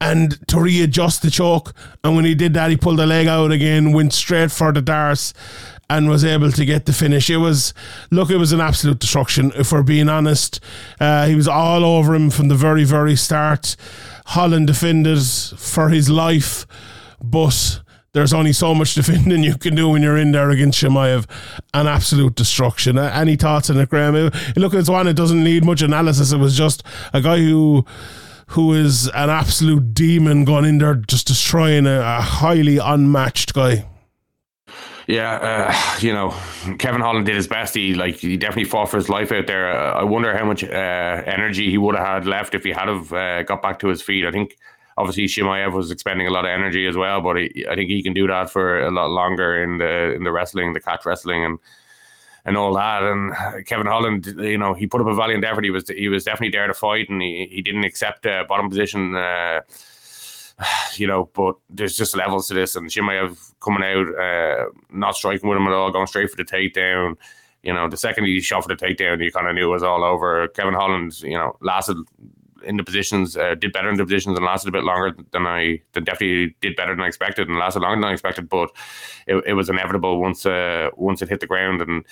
And to readjust the choke, and when he did that, he pulled the leg out again, went straight for the darce, and was able to get the finish. It was an absolute destruction, if we're being honest. He was all over him from the very, very start. Holland defended for his life, but there's only so much defending you can do when you're in there against Chimaev. An absolute destruction. Any thoughts on it, Graham? Look, it's one that doesn't need much analysis. It was just a guy who is an absolute demon going in there just destroying a highly unmatched guy. Yeah, Kevin Holland did his best. He definitely fought for his life out there. I wonder how much energy he would have had left if he had have got back to his feet. I think obviously Chimaev was expending a lot of energy as well, but I think he can do that for a lot longer in the wrestling, the catch wrestling, and all that. And Kevin Holland, he put up a valiant effort. He was definitely there to fight, and he didn't accept bottom position, but there's just levels to this. And Chimaev coming out, not striking with him at all, going straight for the takedown. The second he shot for the takedown, you kind of knew it was all over. Kevin Holland, lasted in the positions, did better in the positions, and lasted a bit longer than I expected, but it was inevitable once it hit the ground. And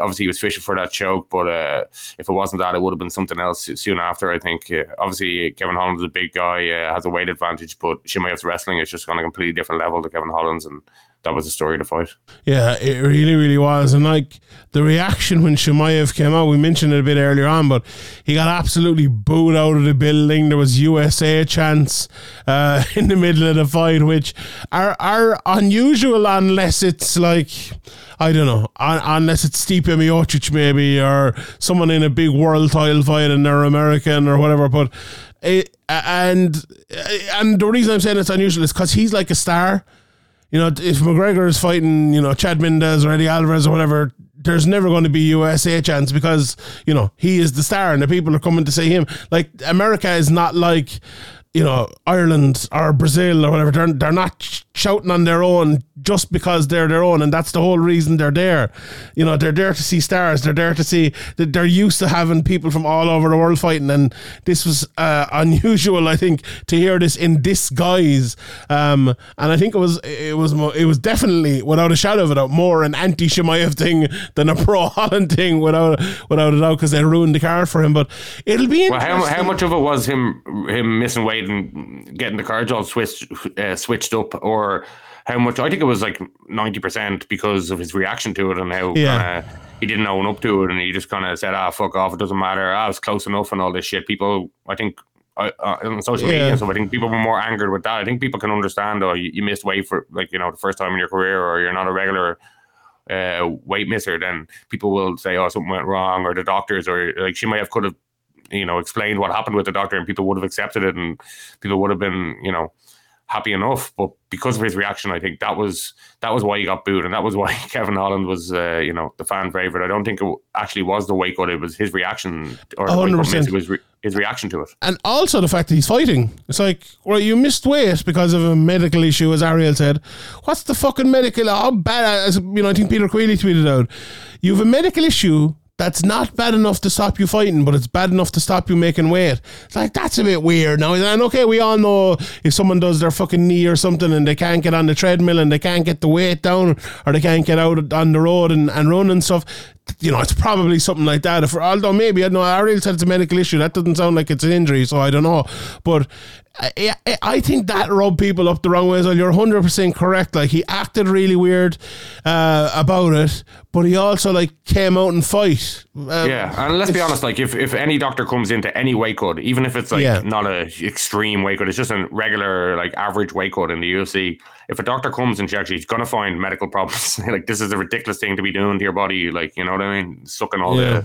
obviously he was fishing for that choke, but if it wasn't that, it would have been something else soon after, I think. Obviously Kevin Holland's a big guy, has a weight advantage, but Chimaev's wrestling is just on a completely different level to Kevin Holland's, and that was the story of the fight. Yeah, it really, really was. And the reaction when Chimaev came out, we mentioned it a bit earlier on, but he got absolutely booed out of the building. There was USA chants in the middle of the fight, which are unusual unless it's unless it's Stipe Miocic maybe, or someone in a big world title fight and they're American or whatever. But and the reason I'm saying it's unusual is because he's like a star. If McGregor is fighting, Chad Mendes or Eddie Alvarez or whatever, there's never going to be USA chants because, he is the star and the people are coming to see him. America is not like, Ireland or Brazil or whatever. They're not shouting on their own just because they're their own, and that's the whole reason they're there. They're there to see stars. They're there to see that they're used to having people from all over the world fighting, and this was unusual, I think, to hear this in this guise. And I think it was definitely, without a shadow of a doubt, more an anti-Chimaev thing than a pro-Holland thing, without a doubt, because they ruined the card for him. But it'll be interesting. Well, how much of it was him missing weight and getting the cards all switched up, or how much? I think it was 90% because of his reaction to it and how he didn't own up to it, and he just kind of said, fuck off, it doesn't matter, it's close enough and all this shit. People, I think, on social media and stuff, I think people were more angered with that. I think people can understand, you missed weight for the first time in your career, or you're not a regular weight misser, then people will say, something went wrong, or the doctors, or Chimaev could have explained what happened with the doctor, and people would have accepted it, and people would have been, happy enough. But because of his reaction, I think that was why he got booed, and that was why Kevin Holland was, the fan favorite. I don't think it actually was the weight cut; it was his reaction, or 100%. It was his reaction to it, and also the fact that he's fighting. It's you missed weight because of a medical issue, as Ariel said. What's the fucking medical? How bad? I think Peter Queeley tweeted out, "You have a medical issue that's not bad enough to stop you fighting, but it's bad enough to stop you making weight." It's that's a bit weird now. And okay, we all know if someone does their fucking knee or something and they can't get on the treadmill and they can't get the weight down, or they can't get out on the road and run and stuff, it's probably something like that. Although maybe, Ariel said it's a medical issue. That doesn't sound like it's an injury, so I don't know. But I think that rubbed people up the wrong way as well. You're 100% correct. He acted really weird about it, but he also came out and fight. And let's be honest, if any doctor comes into any weight cut, even if it's not a extreme weight cut, it's just a regular average weight cut in the UFC. If a doctor comes and checks you, he's gonna find medical problems. This is a ridiculous thing to be doing to your body. You know what I mean? Sucking all the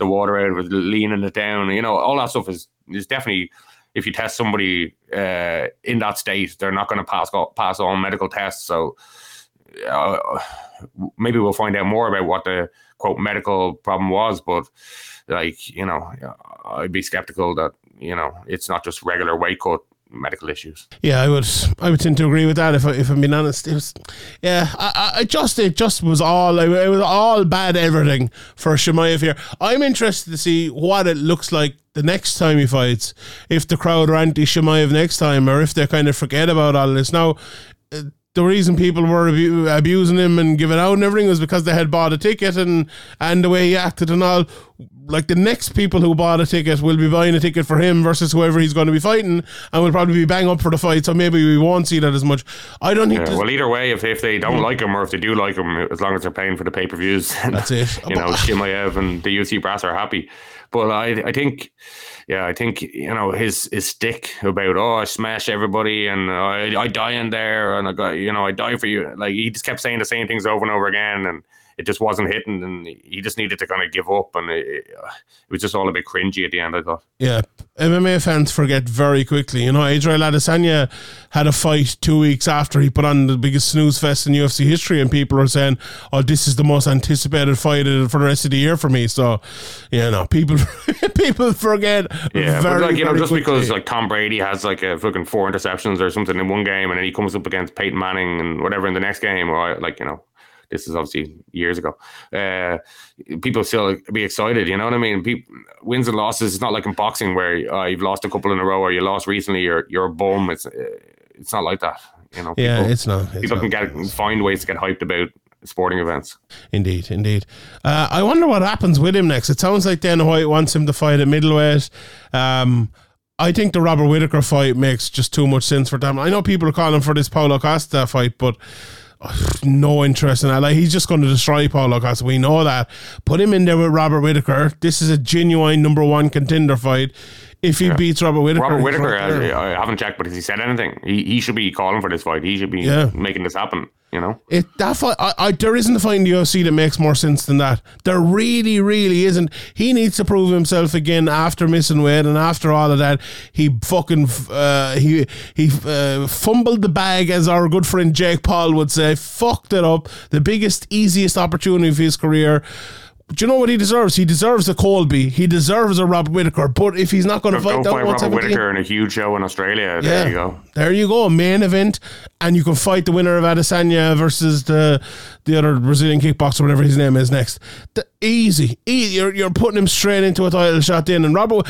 water out, with leaning it down. All that stuff is definitely. If you test somebody in that state, they're not going to pass on medical tests. So maybe we'll find out more about what the quote medical problem was, but like, you know, I'd be skeptical that, you know, it's not just regular weight cut medical issues. Yeah, I would tend to agree with that if I'm being honest. It was, yeah, it just was all, it was all bad everything for Chimaev here. I'm interested to see what it looks like the next time he fights, if the crowd are anti-Chimaev next time, or if they kind of forget about all this. Now, the reason people were abusing him and giving out and everything was because they had bought a ticket and the way he acted and all. Like, the next people who bought a ticket will be buying a ticket for him versus whoever he's going to be fighting, and will probably be bang up for the fight, so maybe we won't see that as much. I don't think... Yeah, well, either way, if they don't like him or if they do like him, as long as they're paying for the pay-per-views, that's it. You know, Chimaev and the UFC brass are happy. But I think, you know, his stick about, oh, I smash everybody and I die in there and I got, you know, I die for you. Like, he just kept saying the same things over and over again, and it just wasn't hitting, and he just needed to kind of give up, and it was just all a bit cringy at the end, I thought. Yeah, MMA fans forget very quickly. You know, Israel Adesanya had a fight 2 weeks after he put on the biggest snooze fest in UFC history, and people were saying, oh, this is the most anticipated fight for the rest of the year for me. So, you know, people forget. Yeah, very, but like, you know, just quickly. Because like Tom Brady has like a fucking 4 interceptions or something in one game, and then he comes up against Peyton Manning and whatever in the next game, or like, you know, this is obviously years ago. People still be excited, you know what I mean? People, wins and losses, it's not like in boxing where you've lost a couple in a row or you lost recently or you're a bum. It's not like that, you know? Yeah, people, it's not. It's people not, can find ways to get hyped about sporting events. Indeed. I wonder what happens with him next. It sounds like Dana White wants him to fight at middleweight. I think the Robert Whittaker fight makes just too much sense for them. I know people are calling for this Paulo Costa fight, but... no interest in that. Like, he's just going to destroy Paulo Costa. We know that. Put him in there with Robert Whittaker. This is a genuine #1 contender fight. If he beats Robert Whittaker... Robert Whittaker, I haven't checked, but has he said anything? He should be calling for this fight. He should be making this happen, you know? There isn't a fight in the UFC that makes more sense than that. There really, really isn't. He needs to prove himself again after missing weight, and after all of that, he fucking... He fumbled the bag, as our good friend Jake Paul would say. Fucked it up. The biggest, easiest opportunity of his career... Do you know what he deserves? He deserves a Colby. He deserves a Robert Whittaker. But if he's not going to fight that Robert Whittaker in a huge show in Australia, there you go. There you go, main event, and you can fight the winner of Adesanya versus the other Brazilian kickboxer, whatever his name is next. Easy. You're putting him straight into a title shot then, and Robert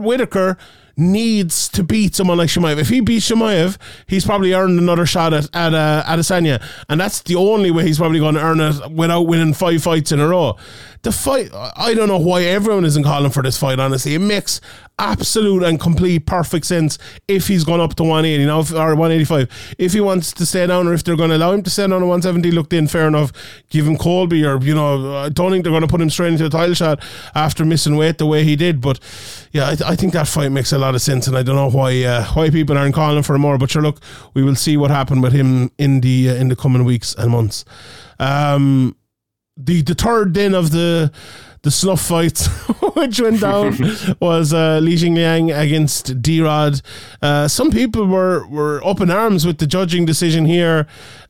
Whittaker needs to beat someone like Chimaev. If he beats Chimaev, he's probably earned another shot at Adesanya, and that's the only way he's probably going to earn it without winning 5 fights in a row. The fight, I don't know why everyone isn't calling for this fight, honestly. It makes absolute and complete perfect sense if he's gone up to 180 now, or 185. If he wants to stay down, or if they're going to allow him to stay down to 170, look, then fair enough, give him Colby, or, you know, I don't think they're going to put him straight into a title shot after missing weight the way he did. But yeah, I think that fight makes a lot of sense, and I don't know why people aren't calling for more. But sure, look, we will see what happened with him in the coming weeks and months. The third din of the snuff fights, which went down, was Li Jingliang against D-Rod. Some people were up in arms with the judging decision here.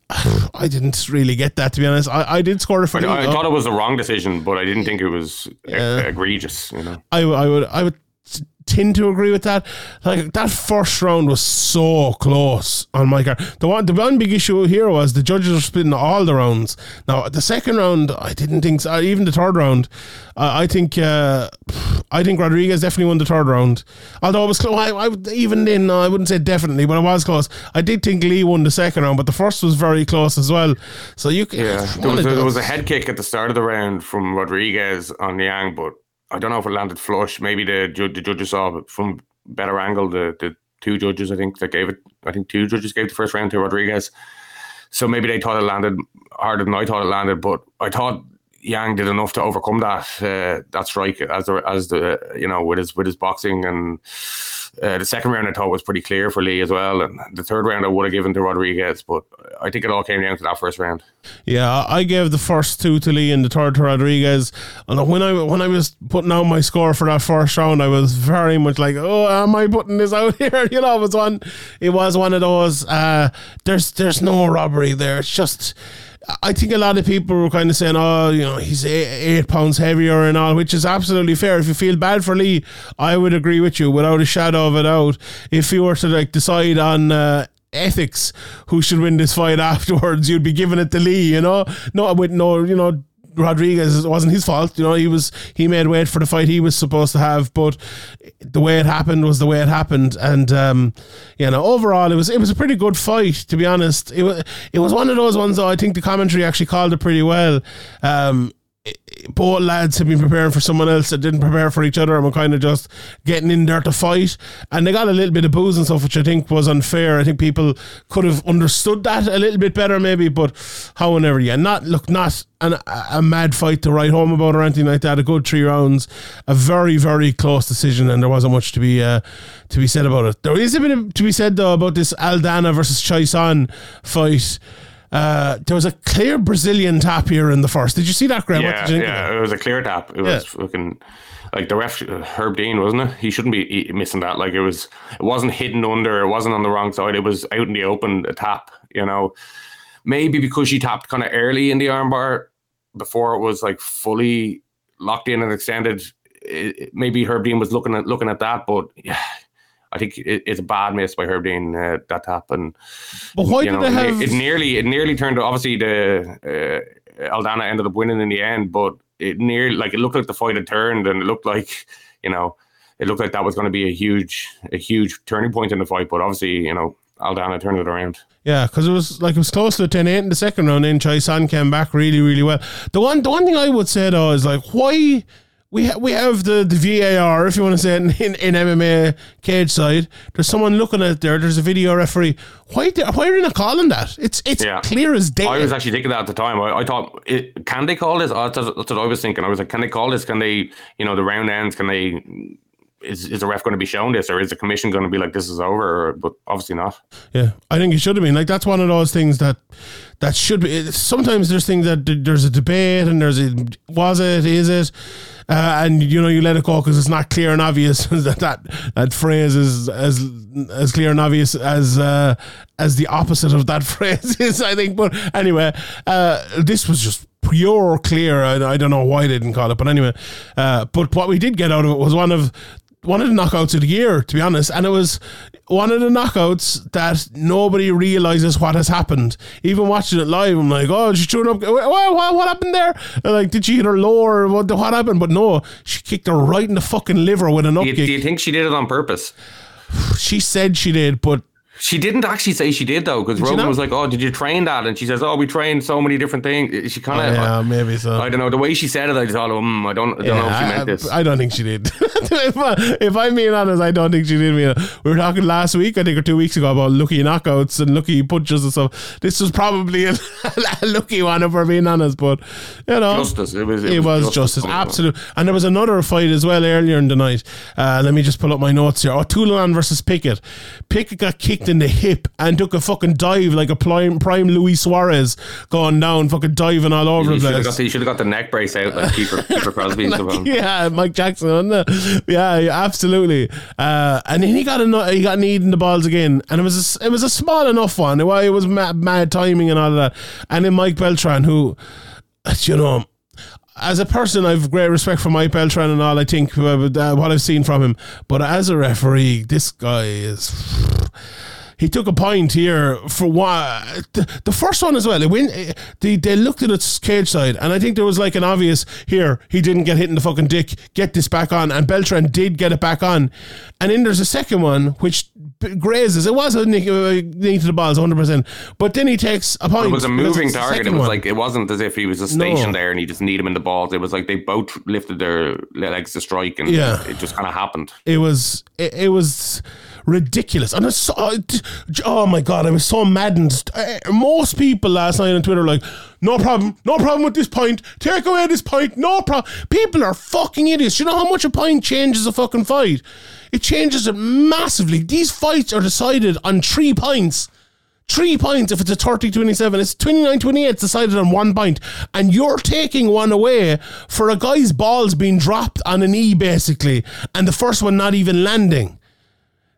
I didn't really get that, to be honest. I did score a free. I thought it was the wrong decision, but I didn't think it was egregious. You know, I would tend to agree with that. Like, that first round was so close on my card. The one big issue here was the judges were splitting all the rounds. Now the second round, I didn't think so. Even the third round, I think Rodriguez definitely won the third round, although it was close. I wouldn't say definitely, but it was close. I did think Lee won the second round, but the first was very close as well. So there was a head kick at the start of the round from Rodriguez on Yang, but I don't know if it landed flush. Maybe the judges saw it from better angle. The two judges, I think, that gave it. I think two judges gave the first round to Rodriguez. So maybe they thought it landed harder than I thought it landed. But I thought Yang did enough to overcome that strike with his boxing. And the second round I thought was pretty clear for Lee as well. And the third round I would have given to Rodriguez, but I think it all came down to that first round. Yeah, I gave the first two to Lee and the third to Rodriguez. And when I was putting out my score for that first round, I was very much like, oh, am I putting this out here? You know, it was one of those, there's no robbery there. It's just... I think a lot of people were kind of saying, oh, you know, he's 8 pounds heavier and all, which is absolutely fair. If you feel bad for Lee, I would agree with you without a shadow of a doubt. If you were to like decide on ethics, who should win this fight afterwards, you'd be giving it to Lee, you know? No, with no, you know, Rodriguez, it wasn't his fault, you know, he made weight for the fight he was supposed to have, but the way it happened was the way it happened. And you know, overall it was a pretty good fight, to be honest. It was one of those ones though, I think the commentary actually called it pretty well. Both lads had been preparing for someone else that didn't prepare for each other and were kind of just getting in there to fight, and they got a little bit of booze and stuff, which I think was unfair. I think people could have understood that a little bit better maybe, but however, yeah, not a mad fight to write home about or anything like that. A good 3 rounds, a very, very close decision, and there wasn't much to be said about it. There is a bit to be said though about this Aldana versus Chiasson fight. There was a clear Brazilian tap here in the first. Did you see that, Graham? Yeah, it was a clear tap. It was fucking like the ref, Herb Dean, wasn't it? He shouldn't be missing that. Like it wasn't hidden under. It wasn't on the wrong side. It was out in the open. A tap, you know. Maybe because she tapped kind of early in the armbar before it was like fully locked in and extended. Maybe Herb Dean was looking at that, but yeah. I think it's a bad miss by Herb Dean, that tap. And, but why did they have... It nearly turned... Obviously, the Aldana ended up winning in the end, but it nearly... Like, it looked like the fight had turned, and it looked like, you know... It looked like that was going to be a huge turning point in the fight, but obviously, you know, Aldana turned it around. Yeah, because it was close to a 10-8 in the second round, and Chiasson came back really, really well. The one thing I would say, though, is, like, why... We have the VAR, if you want to say it, in MMA cage side. There's someone looking at it there. There's a video referee. Why are they not calling that? It's clear as day. I was actually thinking that at the time. I thought, can they call this? That's what I was thinking. I was like, can they call this? Can they, you know, the round ends? Can they? Is the ref going to be shown this, or is the commission going to be like, this is over? But obviously not. Yeah, I think it should have been. Like, that's one of those things that should be. Sometimes there's things that there's a debate and there's a, was it, is it? And you know, you let it go because it's not clear and obvious. that phrase is as clear and obvious as the opposite of that phrase is, I think. But anyway, this was just pure clear. I don't know why they didn't call it, but anyway. But what we did get out of it was one of the knockouts of the year, to be honest, and it was one of the knockouts that nobody realizes what has happened. Even watching it live, I'm like, oh, she threw it up. What happened there? Like, did she hit her lower? What happened? But no, she kicked her right in the fucking liver with an up kick. Do you think she did it on purpose? She said she did, but she didn't actually say she did, though, because Rogan was like, oh, did you train that? And she says, oh, we trained so many different things. She kind of... Oh, yeah, maybe so. I don't know. The way she said it, I just thought, I don't know if she meant this. I don't think she did. If I'm being honest, I don't think she did mean it. We were talking last week, I think, or 2 weeks ago, about lucky knockouts and lucky punches and stuff. This was probably a lucky one, if we're being honest, but, you know... Justice. It was justice. Absolute. And there was another fight as well earlier in the night. Let me just pull up my notes here. Oh, Toulalan versus Pickett. Pickett got kicked in the hip and took a fucking dive like a prime Luis Suarez going down, fucking diving all over the place. He should have got the neck brace out like Keeper Crosby. Like, yeah, Mike Jackson, wasn't it? Yeah, absolutely. And then he got kneed in the balls again, and it was a small enough one. It was mad timing and all of that. And then Mike Beltran, who, you know, as a person, I've great respect for Mike Beltran and all, I think, what I've seen from him. But as a referee, this guy is... He took a point here for what the first one as well. They looked at its cage side, and I think there was like an obvious here. He didn't get hit in the fucking dick. Get this back on, and Beltran did get it back on. And then there's a second one which grazes. It was a knee to the balls, 100%. But then he takes a point. It was a moving target. It was like it wasn't as if he was just stationed there and he just kneed him in the balls. It was like they both lifted their legs to strike, and it just kind of happened. It was ridiculous. And oh my god, I was so maddened. Most people last night on Twitter were like, no problem with this point, take away this point, no problem. People are fucking idiots. You know how much a point changes a fucking fight? It changes it massively. These fights are decided on 3 points. 3 points if it's a 30-27. It's 29-28 decided on 1 point. And you're taking one away for a guy's balls being dropped on a knee, basically, and the first one not even landing.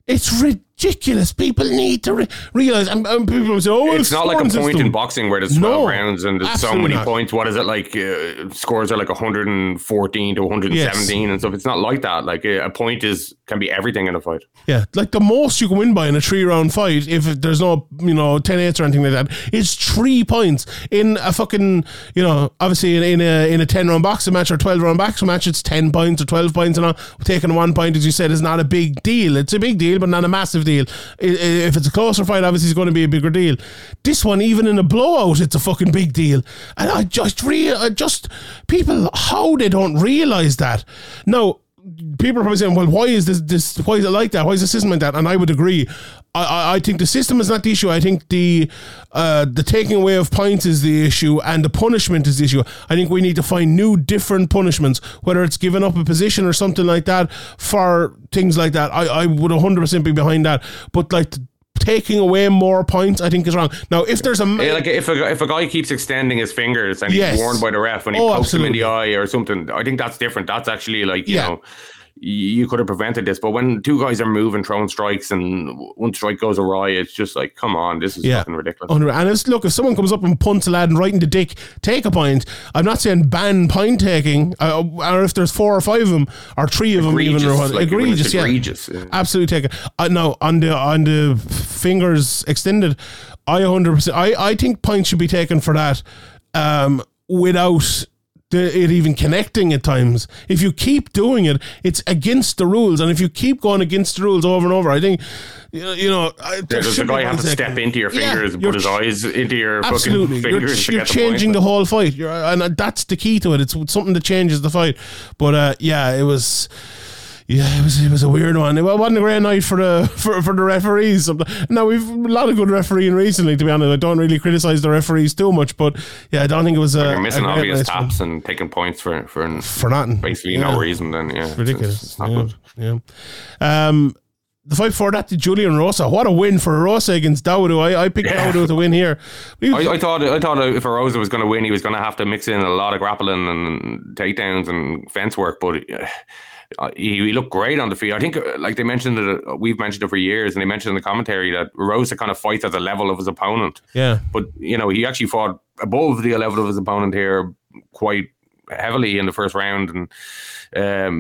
It's ridiculous. ridiculous. People need to realize. And people say, oh, it's not like a point in boxing where there's 12 rounds and there's so many points. What is it like? Scores are like 114 to 117 and stuff. It's not like that. Like a point can be everything in a fight. Yeah, like the most you can win by in a 3-round fight, if there's no 10-8 or anything like that, is 3 points in a fucking obviously in a 10-round boxing match or 12-round boxing match, it's 10 points or 12 points, and all. Taking 1 point, as you said, is not a big deal. It's a big deal, but not a massive deal. If it's a closer fight, obviously it's going to be a bigger deal. This one, even in a blowout, it's a fucking big deal. And I just people, how they don't realize that now. People are probably saying, well, why is this? Why is it like that? Why is the system like that? And I would agree. I think the system is not the issue. I think the taking away of points is the issue, and the punishment is the issue. I think we need to find new, different punishments, whether it's giving up a position or something like that for things like that. I would 100% be behind that. But like taking away more points, I think is wrong. Now, if there's if a guy keeps extending his fingers and he's warned by the ref and he pokes him in the eye or something, I think that's different. That's actually like, you could have prevented this. But when two guys are moving, throwing strikes, and one strike goes awry, it's just like, come on, this is fucking ridiculous. And if someone comes up and punts a lad and right in the dick, take a point. I'm not saying ban point taking, or if there's 4 or 5 of them, or 3 of them, even, or what, like egregious, yeah. Absolutely take it. Now, on the fingers extended, I 100%, I think points should be taken for that, without it even connecting at times. If you keep doing it, it's against the rules, and if you keep going against the rules over and over, I think does the guy have to step into your fingers and put his eyes into your fucking fingers? You're changing the whole fight, and that's the key to it. It's something that changes the fight. But it was a weird one. It wasn't a great night for the referees. Now, we've a lot of good refereeing recently, to be honest. I don't really criticise the referees too much, but I don't think it was you're missing obvious taps and taking points for nothing, basically no reason. Then it's ridiculous. It's not good. Yeah. The fight before that, to Julian Erosa. What a win for Erosa against Dawodu. I picked Dawodu to win here. I thought if Erosa was going to win, he was going to have to mix in a lot of grappling and takedowns and fence work, but he looked great on the feet. I think, like they mentioned that we've mentioned it for years, and they mentioned in the commentary that Erosa kind of fights at the level of his opponent. Yeah. But he actually fought above the level of his opponent here quite heavily in the first round, and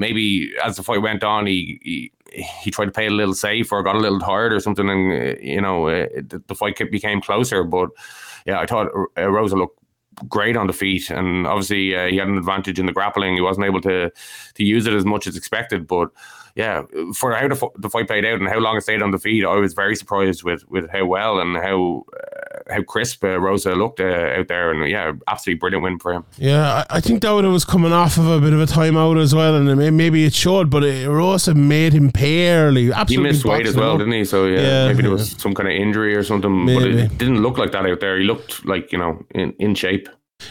maybe as the fight went on, he tried to play a little safe or got a little tired or something, and the fight became closer. But yeah, I thought Erosa looked great on the feet, and obviously he had an advantage in the grappling. He wasn't able to use it as much as expected, but yeah, for how the fight played out and how long it stayed on the feet, I was very surprised with how well and how crisp Erosa looked out there. And yeah, absolutely brilliant win for him. Yeah, I think Dawodu was coming off of a bit of a timeout as well, and maybe it showed, but Erosa made him barely. Absolutely, he missed weight as well, didn't he? So yeah, maybe there was some kind of injury or something, maybe. But it didn't look like that out there. He looked like, in shape.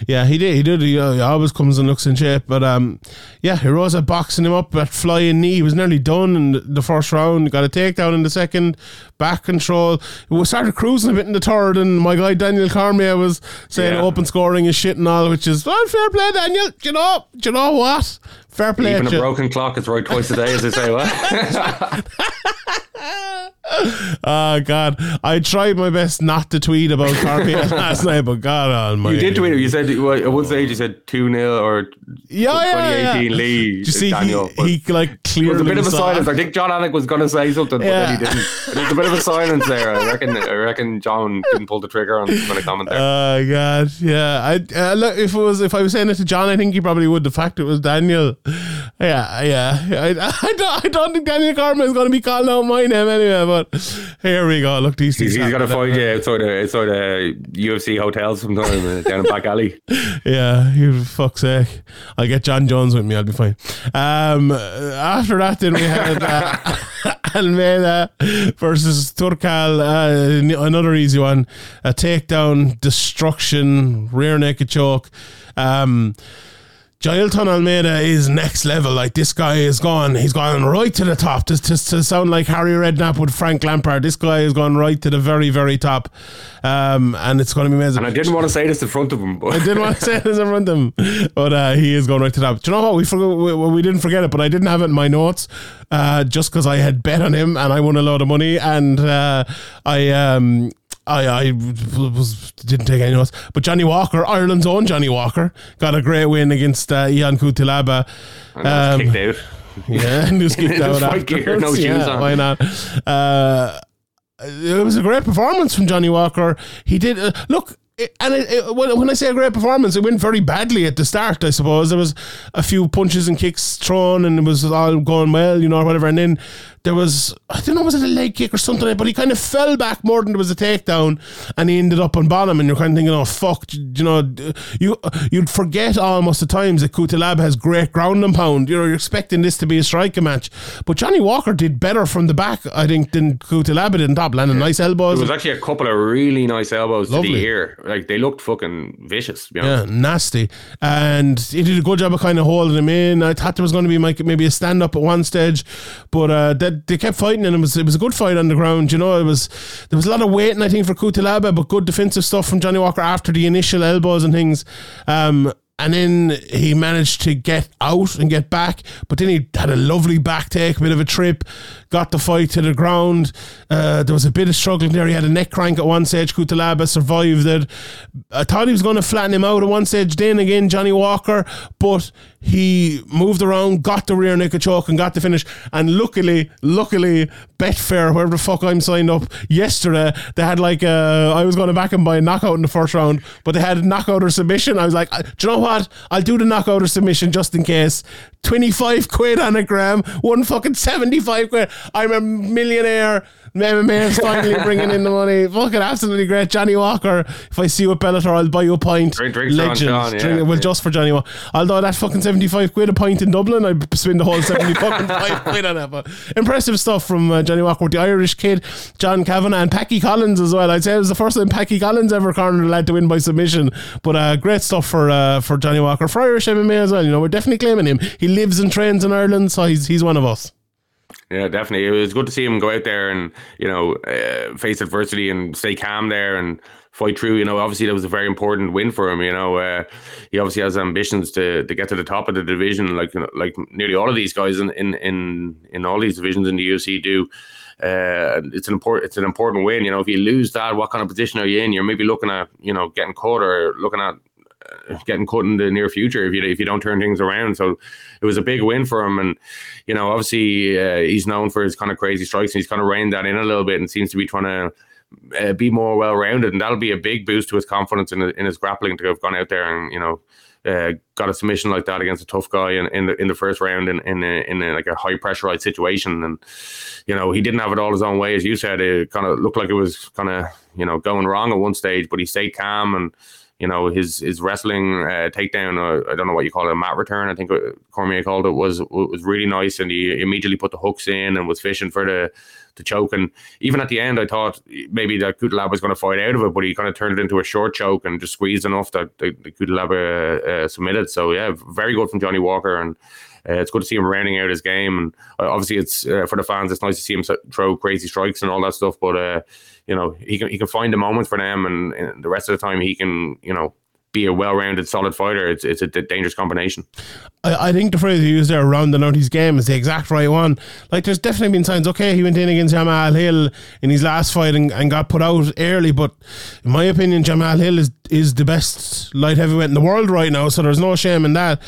Yeah, he did. He always comes and looks in shape. But Erosa boxing him up, that flying knee. He was nearly done in the first round. Got a takedown in the second, back control. We started cruising a bit in the third, and my guy Daniel Cormier was saying open scoring is shit and all, which is fair play, Daniel. Do you know what? Fair play. Even a broken clock is right twice a day, as they say. Oh God, I tried my best not to tweet about Carpio last night, but God almighty. You did tweet it. You said, at one stage you said 2-0 or 2018 lead. Did you see Daniel? He like clearly, it was a bit of a silence. I think John Anik was going to say something, but then he didn't. There was a bit of a silence there. I reckon John didn't pull the trigger on the comment there. Oh God, yeah. If I was saying it to John, I think he probably would. The fact it was Daniel. I don't think Daniel Carpio is going to be calling out my name anyway. But here we go. Look, these things. He's got to find you outside the UFC hotels sometime down in back alley. Yeah, you fuck's sake. I'll get John Jones with me. I'll be fine. After that, then we had Almeida versus Turkal. Another easy one. A takedown, destruction, rear naked choke. Joaquin Almeida is next level. Like, this guy is gone. He's gone right to the top. Just to sound like Harry Redknapp with Frank Lampard, this guy has gone right to the very, very top. And it's going to be amazing. And I didn't want to say this in front of him. But I didn't want to say this in front of him. But he is going right to the top. Do you know what? We didn't forget it, but I didn't have it in my notes just because I had bet on him and I won a load of money. And I didn't take any notes, but Johnny Walker, Ireland's own Johnny Walker, got a great win against Ian Cutilaba. And was kicked out. Yeah, and was kicked out afterwards. No shoes on. Why not? It was a great performance from Johnny Walker. He did look. When I say a great performance, it went very badly at the start, I suppose. There was a few punches and kicks thrown and it was all going well, you know, or whatever. And then there was, I don't know, was it a leg kick or something, but he kind of fell back more than there was a takedown and he ended up on bottom. And you're kind of thinking, oh, fuck, you know, you'd forget almost at times that Cutilab has great ground and pound. You know, you're expecting this to be a striking match. But Johnny Walker did better from the back, I think, than Cutilab did on top, landing nice elbows. There was actually a couple of really nice elbows to the ear. Like, they looked fucking vicious, to be honest. Yeah, nasty. And he did a good job of kind of holding him in. I thought there was going to be maybe a stand-up at one stage, but they kept fighting, and it was a good fight on the ground. You know, there was a lot of waiting, I think, for Cutilaba, but good defensive stuff from Johnny Walker after the initial elbows and things. And then he managed to get out and get back, but then he had a lovely back take, a bit of a trip, got the fight to the ground. There was a bit of struggling there. He had a neck crank at one stage. Cutilaba survived it. I thought he was going to flatten him out at one stage. Then again, Johnny Walker, but he moved around, got the rear naked choke and got the finish. And luckily, Betfair, wherever the fuck I'm signed up yesterday, they had I was going to back him by a knockout in the first round, but they had a knockout or submission. I was like, do you know what? I'll do the knockout or submission just in case. 25 quid on a gram, one fucking 75 quid. I'm a millionaire. MMA's finally bringing in the money. Fucking absolutely great. Johnny Walker, if I see you at Bellator, I'll buy you a pint. Drink legend. John, yeah. Just for Johnny Walker. Although that fucking 75 quid a pint in Dublin, I'd spend the whole 75 quid on that. But impressive stuff from Johnny Walker with the Irish kid, John Kavanagh, and Packy Collins as well. I'd say it was the first time Packy Collins ever cornered a lad to win by submission. But great stuff for Johnny Walker. For Irish MMA as well, you know, we're definitely claiming him. He lives and trains in Ireland, so he's one of us. Yeah, definitely. It was good to see him go out there and, you know, face adversity and stay calm there and fight through. You know, obviously that was a very important win for him. You know, he obviously has ambitions to get to the top of the division, like nearly all of these guys in all these divisions in the UFC do. It's an important win. You know, if you lose that, what kind of position are you in? You're maybe looking at, you know, getting caught or looking at getting cut in the near future if you don't turn things around. So it was a big win for him, and you know, obviously he's known for his kind of crazy strikes, and he's kind of reined that in a little bit and seems to be trying to be more well-rounded, and that'll be a big boost to his confidence in his grappling to have gone out there and, you know, got a submission like that against a tough guy in the first round in a, like a high pressurized situation. And you know, he didn't have it all his own way, as you said. It kind of looked like it was kind of, you know, going wrong at one stage, but he stayed calm. And you know, his wrestling takedown, I don't know what you call it, a mat return, I think Cormier called it, was really nice. And he immediately put the hooks in and was fishing for the choke. And even at the end, I thought maybe that Cutilaba was going to fight out of it, but he kind of turned it into a short choke and just squeezed enough that the Cutilaba submitted. So, yeah, very good from Johnny Walker. And it's good to see him rounding out his game. And obviously, it's for the fans, it's nice to see him throw crazy strikes and all that stuff. But, you know, he can find the moments for them, and the rest of the time he can, you know, be a well-rounded, solid fighter. It's a dangerous combination. I think the phrase you used there, rounding out his game, is the exact right one. Like, there's definitely been signs. Okay, he went in against Jamal Hill in his last fight and got put out early, but in my opinion, Jamal Hill is the best light heavyweight in the world right now, so there's no shame in that.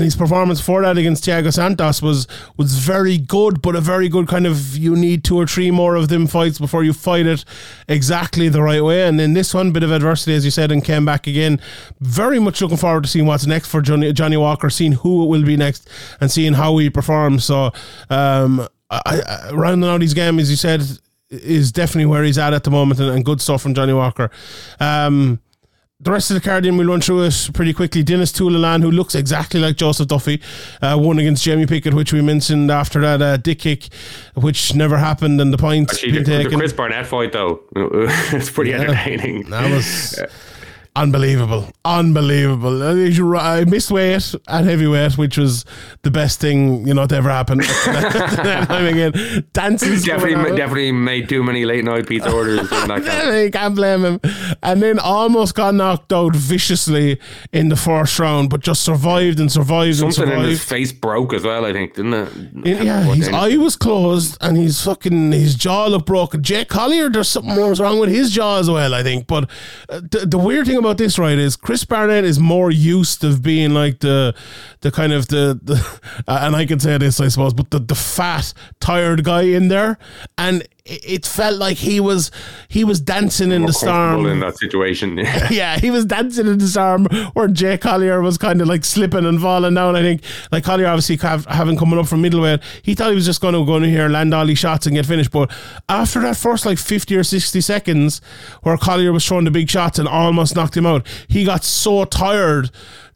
And his performance for that against Thiago Santos was very good, but a very good kind of, you need two or three more of them fights before you fight it exactly the right way. And then this one, bit of adversity, as you said, and came back again. Very much looking forward to seeing what's next for Johnny Walker, seeing who it will be next and seeing how he performs. So I rounding out his game, as you said, is definitely where he's at the moment, and good stuff from Johnny Walker. The rest of the card, we'll run through it pretty quickly. Dennis Toulalan, who looks exactly like Joseph Duffy, won against Jamie Pickett, which we mentioned after that dick kick, which never happened, and the points. Actually, the Chris Barnett fight, though, it's pretty entertaining. That was... Unbelievable. I missed weight at heavyweight, which was the best thing, you know, to ever happen. Definitely made too many late night pizza orders. I can't blame him. And then almost got knocked out viciously in the first round, but just survived. Something in his face broke as well, I think, didn't it? His eye was closed and his jaw looked broken. Jake Collier, there's something wrong with his jaw as well, I think. But the weird thing about this, right, is Chris Barnett is more used to being like the kind of and I can say this, I suppose, but the fat, tired guy in there, and it felt like he was dancing in the storm in that situation. Yeah, he was dancing in the storm where Jay Collier was kind of like slipping and falling down. I think like Collier obviously having coming up from middleweight, he thought he was just going to go in here, land all his shots and get finished. But after that first like 50 or 60 seconds where Collier was throwing the big shots and almost knocked him out, he got so tired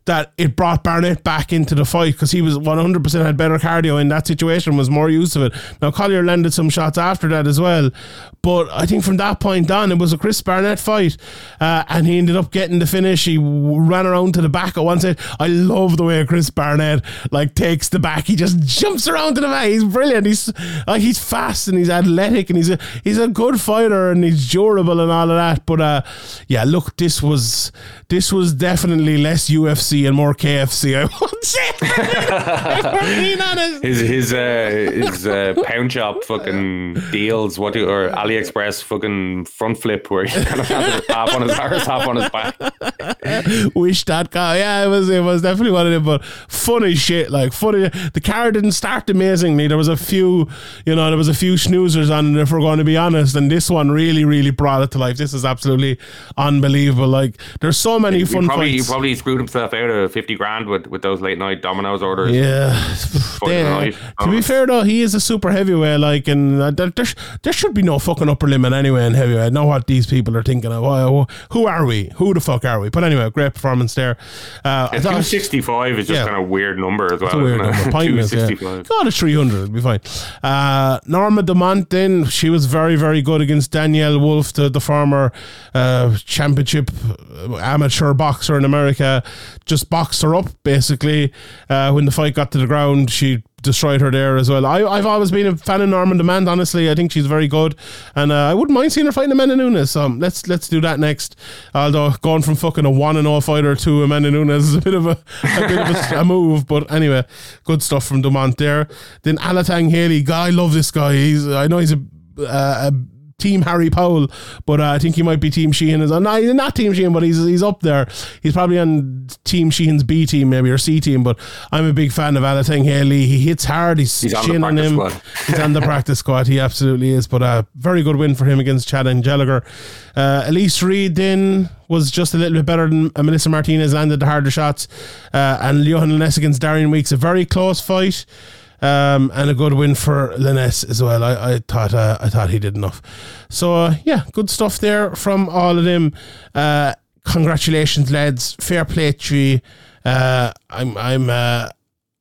that it brought Barnett back into the fight because he was 100% had better cardio in that situation, was more used to it. Now Collier landed some shots after that as well, but I think from that point on it was a Chris Barnett fight, and he ended up getting the finish. He ran around to the back at one stage. I love the way Chris Barnett like takes the back. He just jumps around to the back. He's brilliant. He's fast and he's athletic and he's a good fighter and he's durable and all of that. But look, this was definitely less UFC and more KFC, I would say. Being honest. His pound shop fucking deals, or AliExpress fucking front flip where he kind of had half on his arse, half on his back. Wish.com. Yeah, it was definitely one of them, but funny shit, like funny. The card didn't start amazingly. There was a few, snoozers on it, if we're going to be honest, and this one really, really brought it to life. This is absolutely unbelievable. Like, there's so many fun fights. He probably screwed himself out of $50,000 with those late night Domino's orders. Yeah, to be fair though, he is a super heavyweight, like, and there should be no fucking upper limit anyway in heavyweight. I know what these people are thinking of. Who are we? Who the fuck are we? But anyway, great performance there. 265 is just kind of weird number as well. It's a weird number. 265. Go to 300, it'll be fine. Norma DeMonten, she was very, very good against Danyelle Wolf, the former championship amateur boxer in America. Just boxed her up basically. When the fight got to the ground, she destroyed her there as well. I've always been a fan of Norma DeMonten, honestly. I think she's very good, and I wouldn't mind seeing her fighting Amanda Nunes. Let's do that next. Although going from fucking a 1-0 fighter to Amanda Nunes is a bit of a move, but anyway, good stuff from DeMont there. Then Alatengheili, God, I love this guy. I know he's a Team Harry Powell, but I think he might be Team Sheehan. He's not Team Sheehan, but he's up there. He's probably on Team Sheehan's B team maybe, or C team, but I'm a big fan of Alatengheili. He hits hard. He's chin on him. He's on the practice squad. He absolutely is, but a very good win for him against Chad Angelagher. Elise Reed then was just a little bit better than Melissa Martinez, landed the harder shots, and Johan Liness against Darian Weeks. A very close fight. And a good win for Liness as well. I thought he did enough. So good stuff there from all of them. Congratulations, lads. Fair play to you.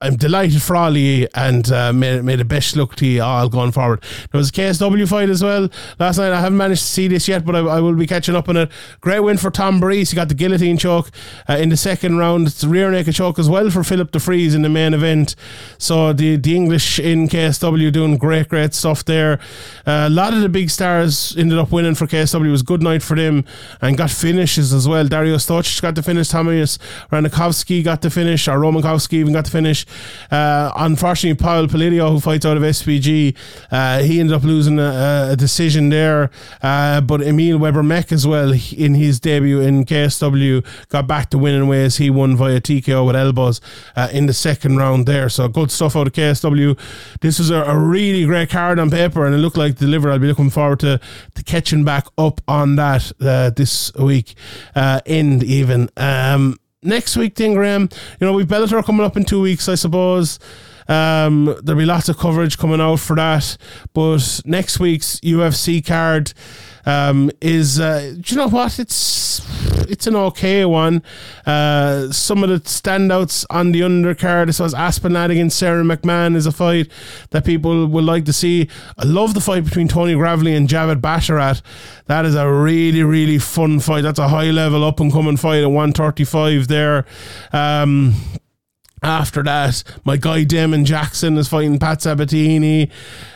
I'm delighted for all of you, and may the best luck to you all going forward. There was a KSW fight as well last night. I haven't managed to see this yet, but I will be catching up on it. Great win for Tom Breeze. He got the guillotine choke in the second round. It's a rear naked choke as well for Filip de Fries in the main event. So the English in KSW doing great, great stuff there. A lot of the big stars ended up winning for KSW. It was a good night for them, and got finishes as well. Dario Stocic got the finish. Tomasz Ranikowski got the finish. Or Romankowski even got the finish. Unfortunately, Paul Palidio, who fights out of SPG, he ended up losing a decision there, but Emil Weber-Mek as well, in his debut in KSW, got back to winning ways. He won via TKO with elbows in the second round there. So good stuff out of KSW. This was a really great card on paper, and it looked like delivered. I'll be looking forward to catching back up on that this week end even. Next week thing, Graham, we've Bellator coming up in 2 weeks, I suppose. There'll be lots of coverage coming out for that. But next week's UFC card, do you know what? It's an okay one. Some of the standouts on the undercard, this was Aspinall against Sarah McMahon, is a fight that people would like to see. I love the fight between Tony Gravely and Javid Basharat. That is a really, really fun fight. That's a high level up and coming fight at 135 there. After that, my guy Damon Jackson is fighting Pat Sabatini.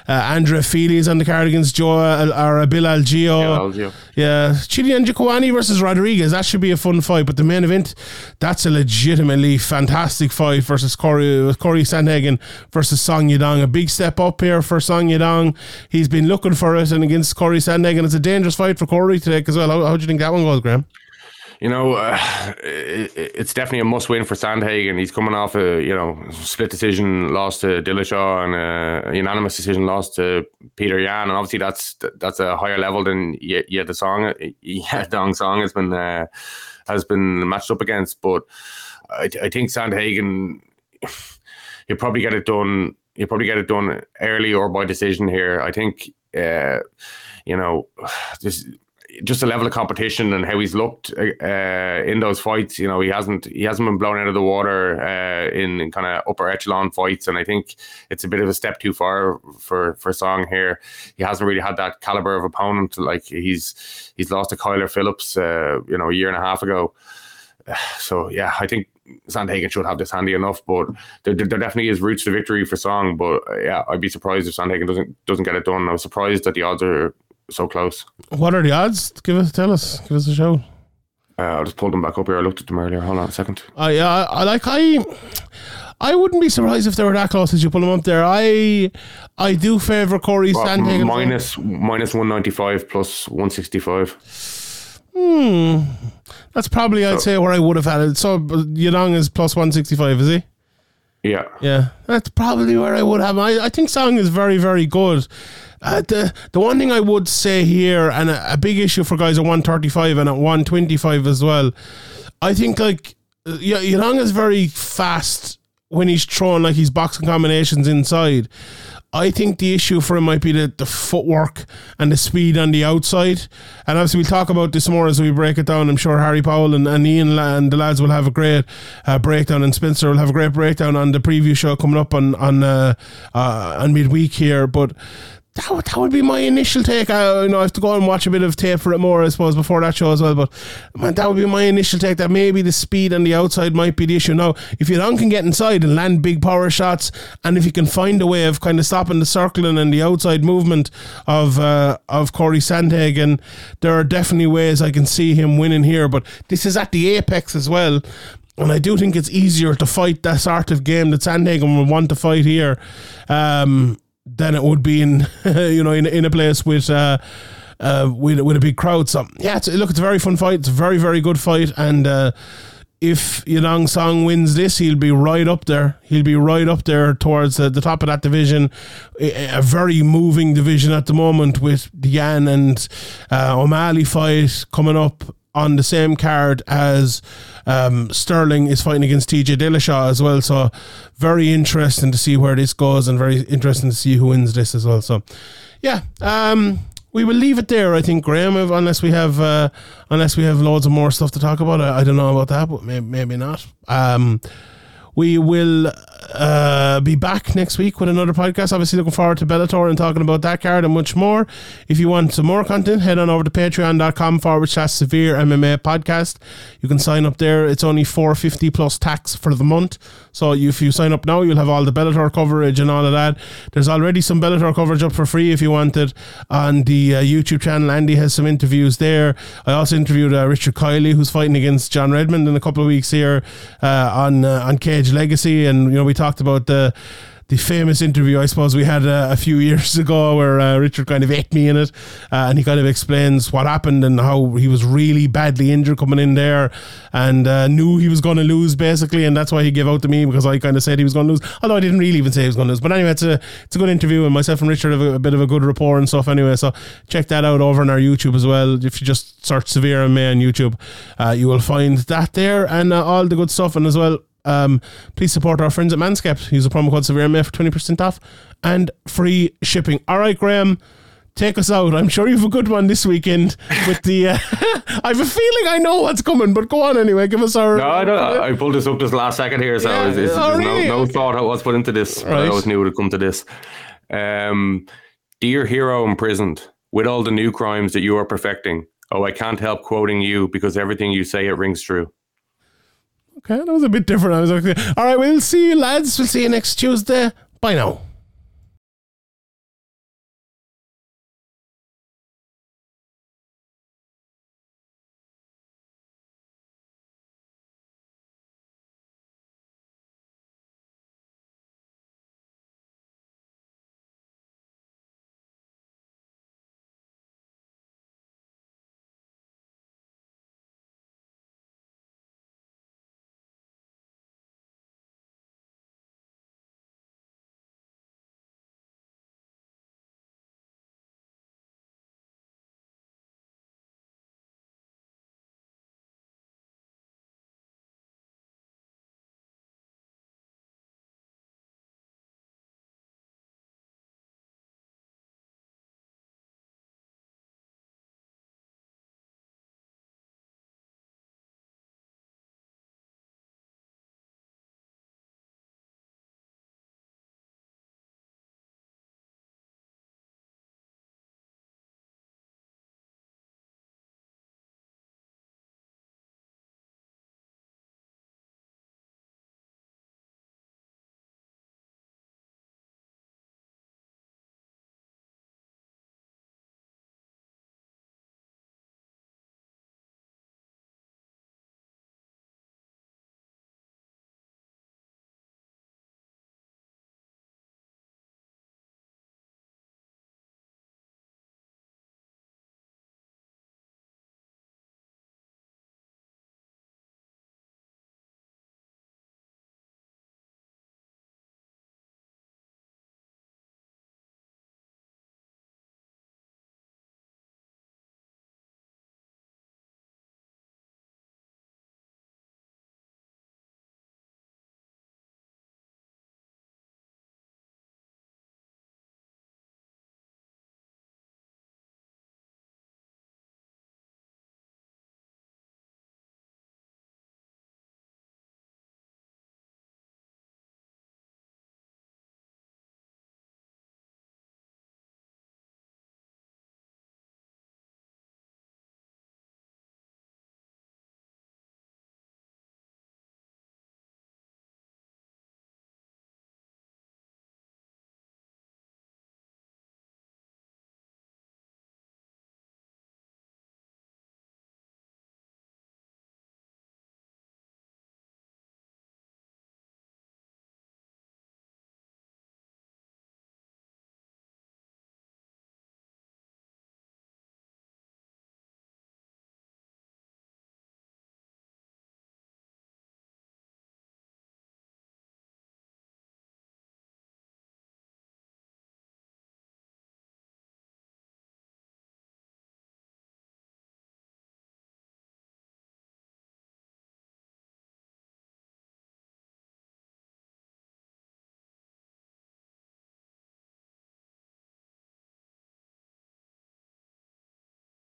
Andrea Feely is on the card against Bilal Gio. Yeah, Chidi Njokwani versus Rodriguez. That should be a fun fight. But the main event, that's a legitimately fantastic fight versus Corey Sandhagen versus Song Yadong. A big step up here for Song Yadong. He's been looking for it, and against Corey Sandhagen, it's a dangerous fight for Corey today as well. How do you think that one goes, Graham? You know, it's definitely a must-win for Sandhagen. He's coming off a split decision loss to Dillashaw and a unanimous decision loss to Peter Yan, and obviously that's a higher level than Yadong Song has been matched up against. But I think Sandhagen, he'll probably get it done early or by decision here. I think just the level of competition and how he's looked in those fights. You know, he hasn't been blown out of the water in kind of upper echelon fights, and I think it's a bit of a step too far for Song here. He hasn't really had that caliber of opponent. Like he's lost to Kyler Phillips, a year and a half ago. So yeah, I think Sandhagen should have this handy enough, but there definitely is routes to victory for Song. But yeah, I'd be surprised if Sandhagen doesn't get it done. I was surprised that the odds are so close. What are the odds? Give us a show. I'll just pull them back up here. I looked at them earlier. Hold on a second. I wouldn't be surprised if they were that close as you pull them up there. I do favour Corey Sandhagen. Minus 195 plus 165. That's probably, I'd say, where I would have had it. So Yadong is plus 165, is he? Yeah. That's probably where I would have him. I think Song is very, very good. The one thing I would say here, and a big issue for guys at 135 and at 125 as well, I think Yadong is very fast when he's throwing, like he's boxing combinations inside. I think the issue for him might be the footwork and the speed on the outside. And obviously we'll talk about this more as we break it down. I'm sure Harry Powell and Ian and the lads will have a great breakdown, and Spencer will have a great breakdown on the preview show coming up on midweek here. But that would be my initial take. I have to go and watch a bit of tape for it more, I suppose, before that show as well. But man, that would be my initial take, that maybe the speed on the outside might be the issue. Now, if Yadong can get inside and land big power shots, and if he can find a way of kind of stopping the circling and the outside movement of Corey Sandhagen, there are definitely ways I can see him winning here. But this is at the apex as well, and I do think it's easier to fight that sort of game that Sandhagen would want to fight here. Than it would be in a place with a big crowd. So yeah, it's a very fun fight. It's a very, very good fight, and if Yadong Song wins this, he'll be right up there. He'll be right up there towards the top of that division. A very moving division at the moment, with the Yan and O'Malley fight coming up on the same card as Sterling is fighting against TJ Dillashaw as well. So very interesting to see where this goes, and very interesting to see who wins this as well. So yeah, we will leave it there, I think, Graham, unless we have loads of more stuff to talk about. I don't know about that, but maybe not. We will be back next week with another podcast. Obviously looking forward to Bellator and talking about that card and much more. If you want some more content, head on over to patreon.com/Severe MMA Podcast. You can sign up there. It's only $4.50 plus tax for the month. So if you sign up now, you'll have all the Bellator coverage and all of that. There's already some Bellator coverage up for free if you want it on the YouTube channel. Andy has some interviews there. I also interviewed Richard Kiley, who's fighting against John Redmond in a couple of weeks here on Cage Legacy, and we talked about the famous interview, I suppose, we had a few years ago where Richard kind of ate me in it, and he kind of explains what happened and how he was really badly injured coming in there, and knew he was going to lose basically, and that's why he gave out to me, because I kind of said he was going to lose, although I didn't really even say he was going to lose. But anyway, it's a good interview, and myself and Richard have a bit of a good rapport and stuff anyway, so check that out over on our YouTube as well. If you just search Severe MMA on YouTube, you will find that there, and all the good stuff. And as well, please support our friends at Manscaped. Use the promo code SEVEREMA for 20% off and free shipping. Alright, Graham, take us out. I'm sure you have a good one this weekend with the... I have a feeling I know what's coming, but go on anyway. Give us our... No, I don't. I pulled this up this last second here, so there's no thought I was put into this. Right. I always knew it would come to this. Dear hero imprisoned, with all the new crimes that you are perfecting, oh, I can't help quoting you because everything you say, it rings true. Okay, that was a bit different. All right, we'll see you, lads. We'll see you next Tuesday. Bye now.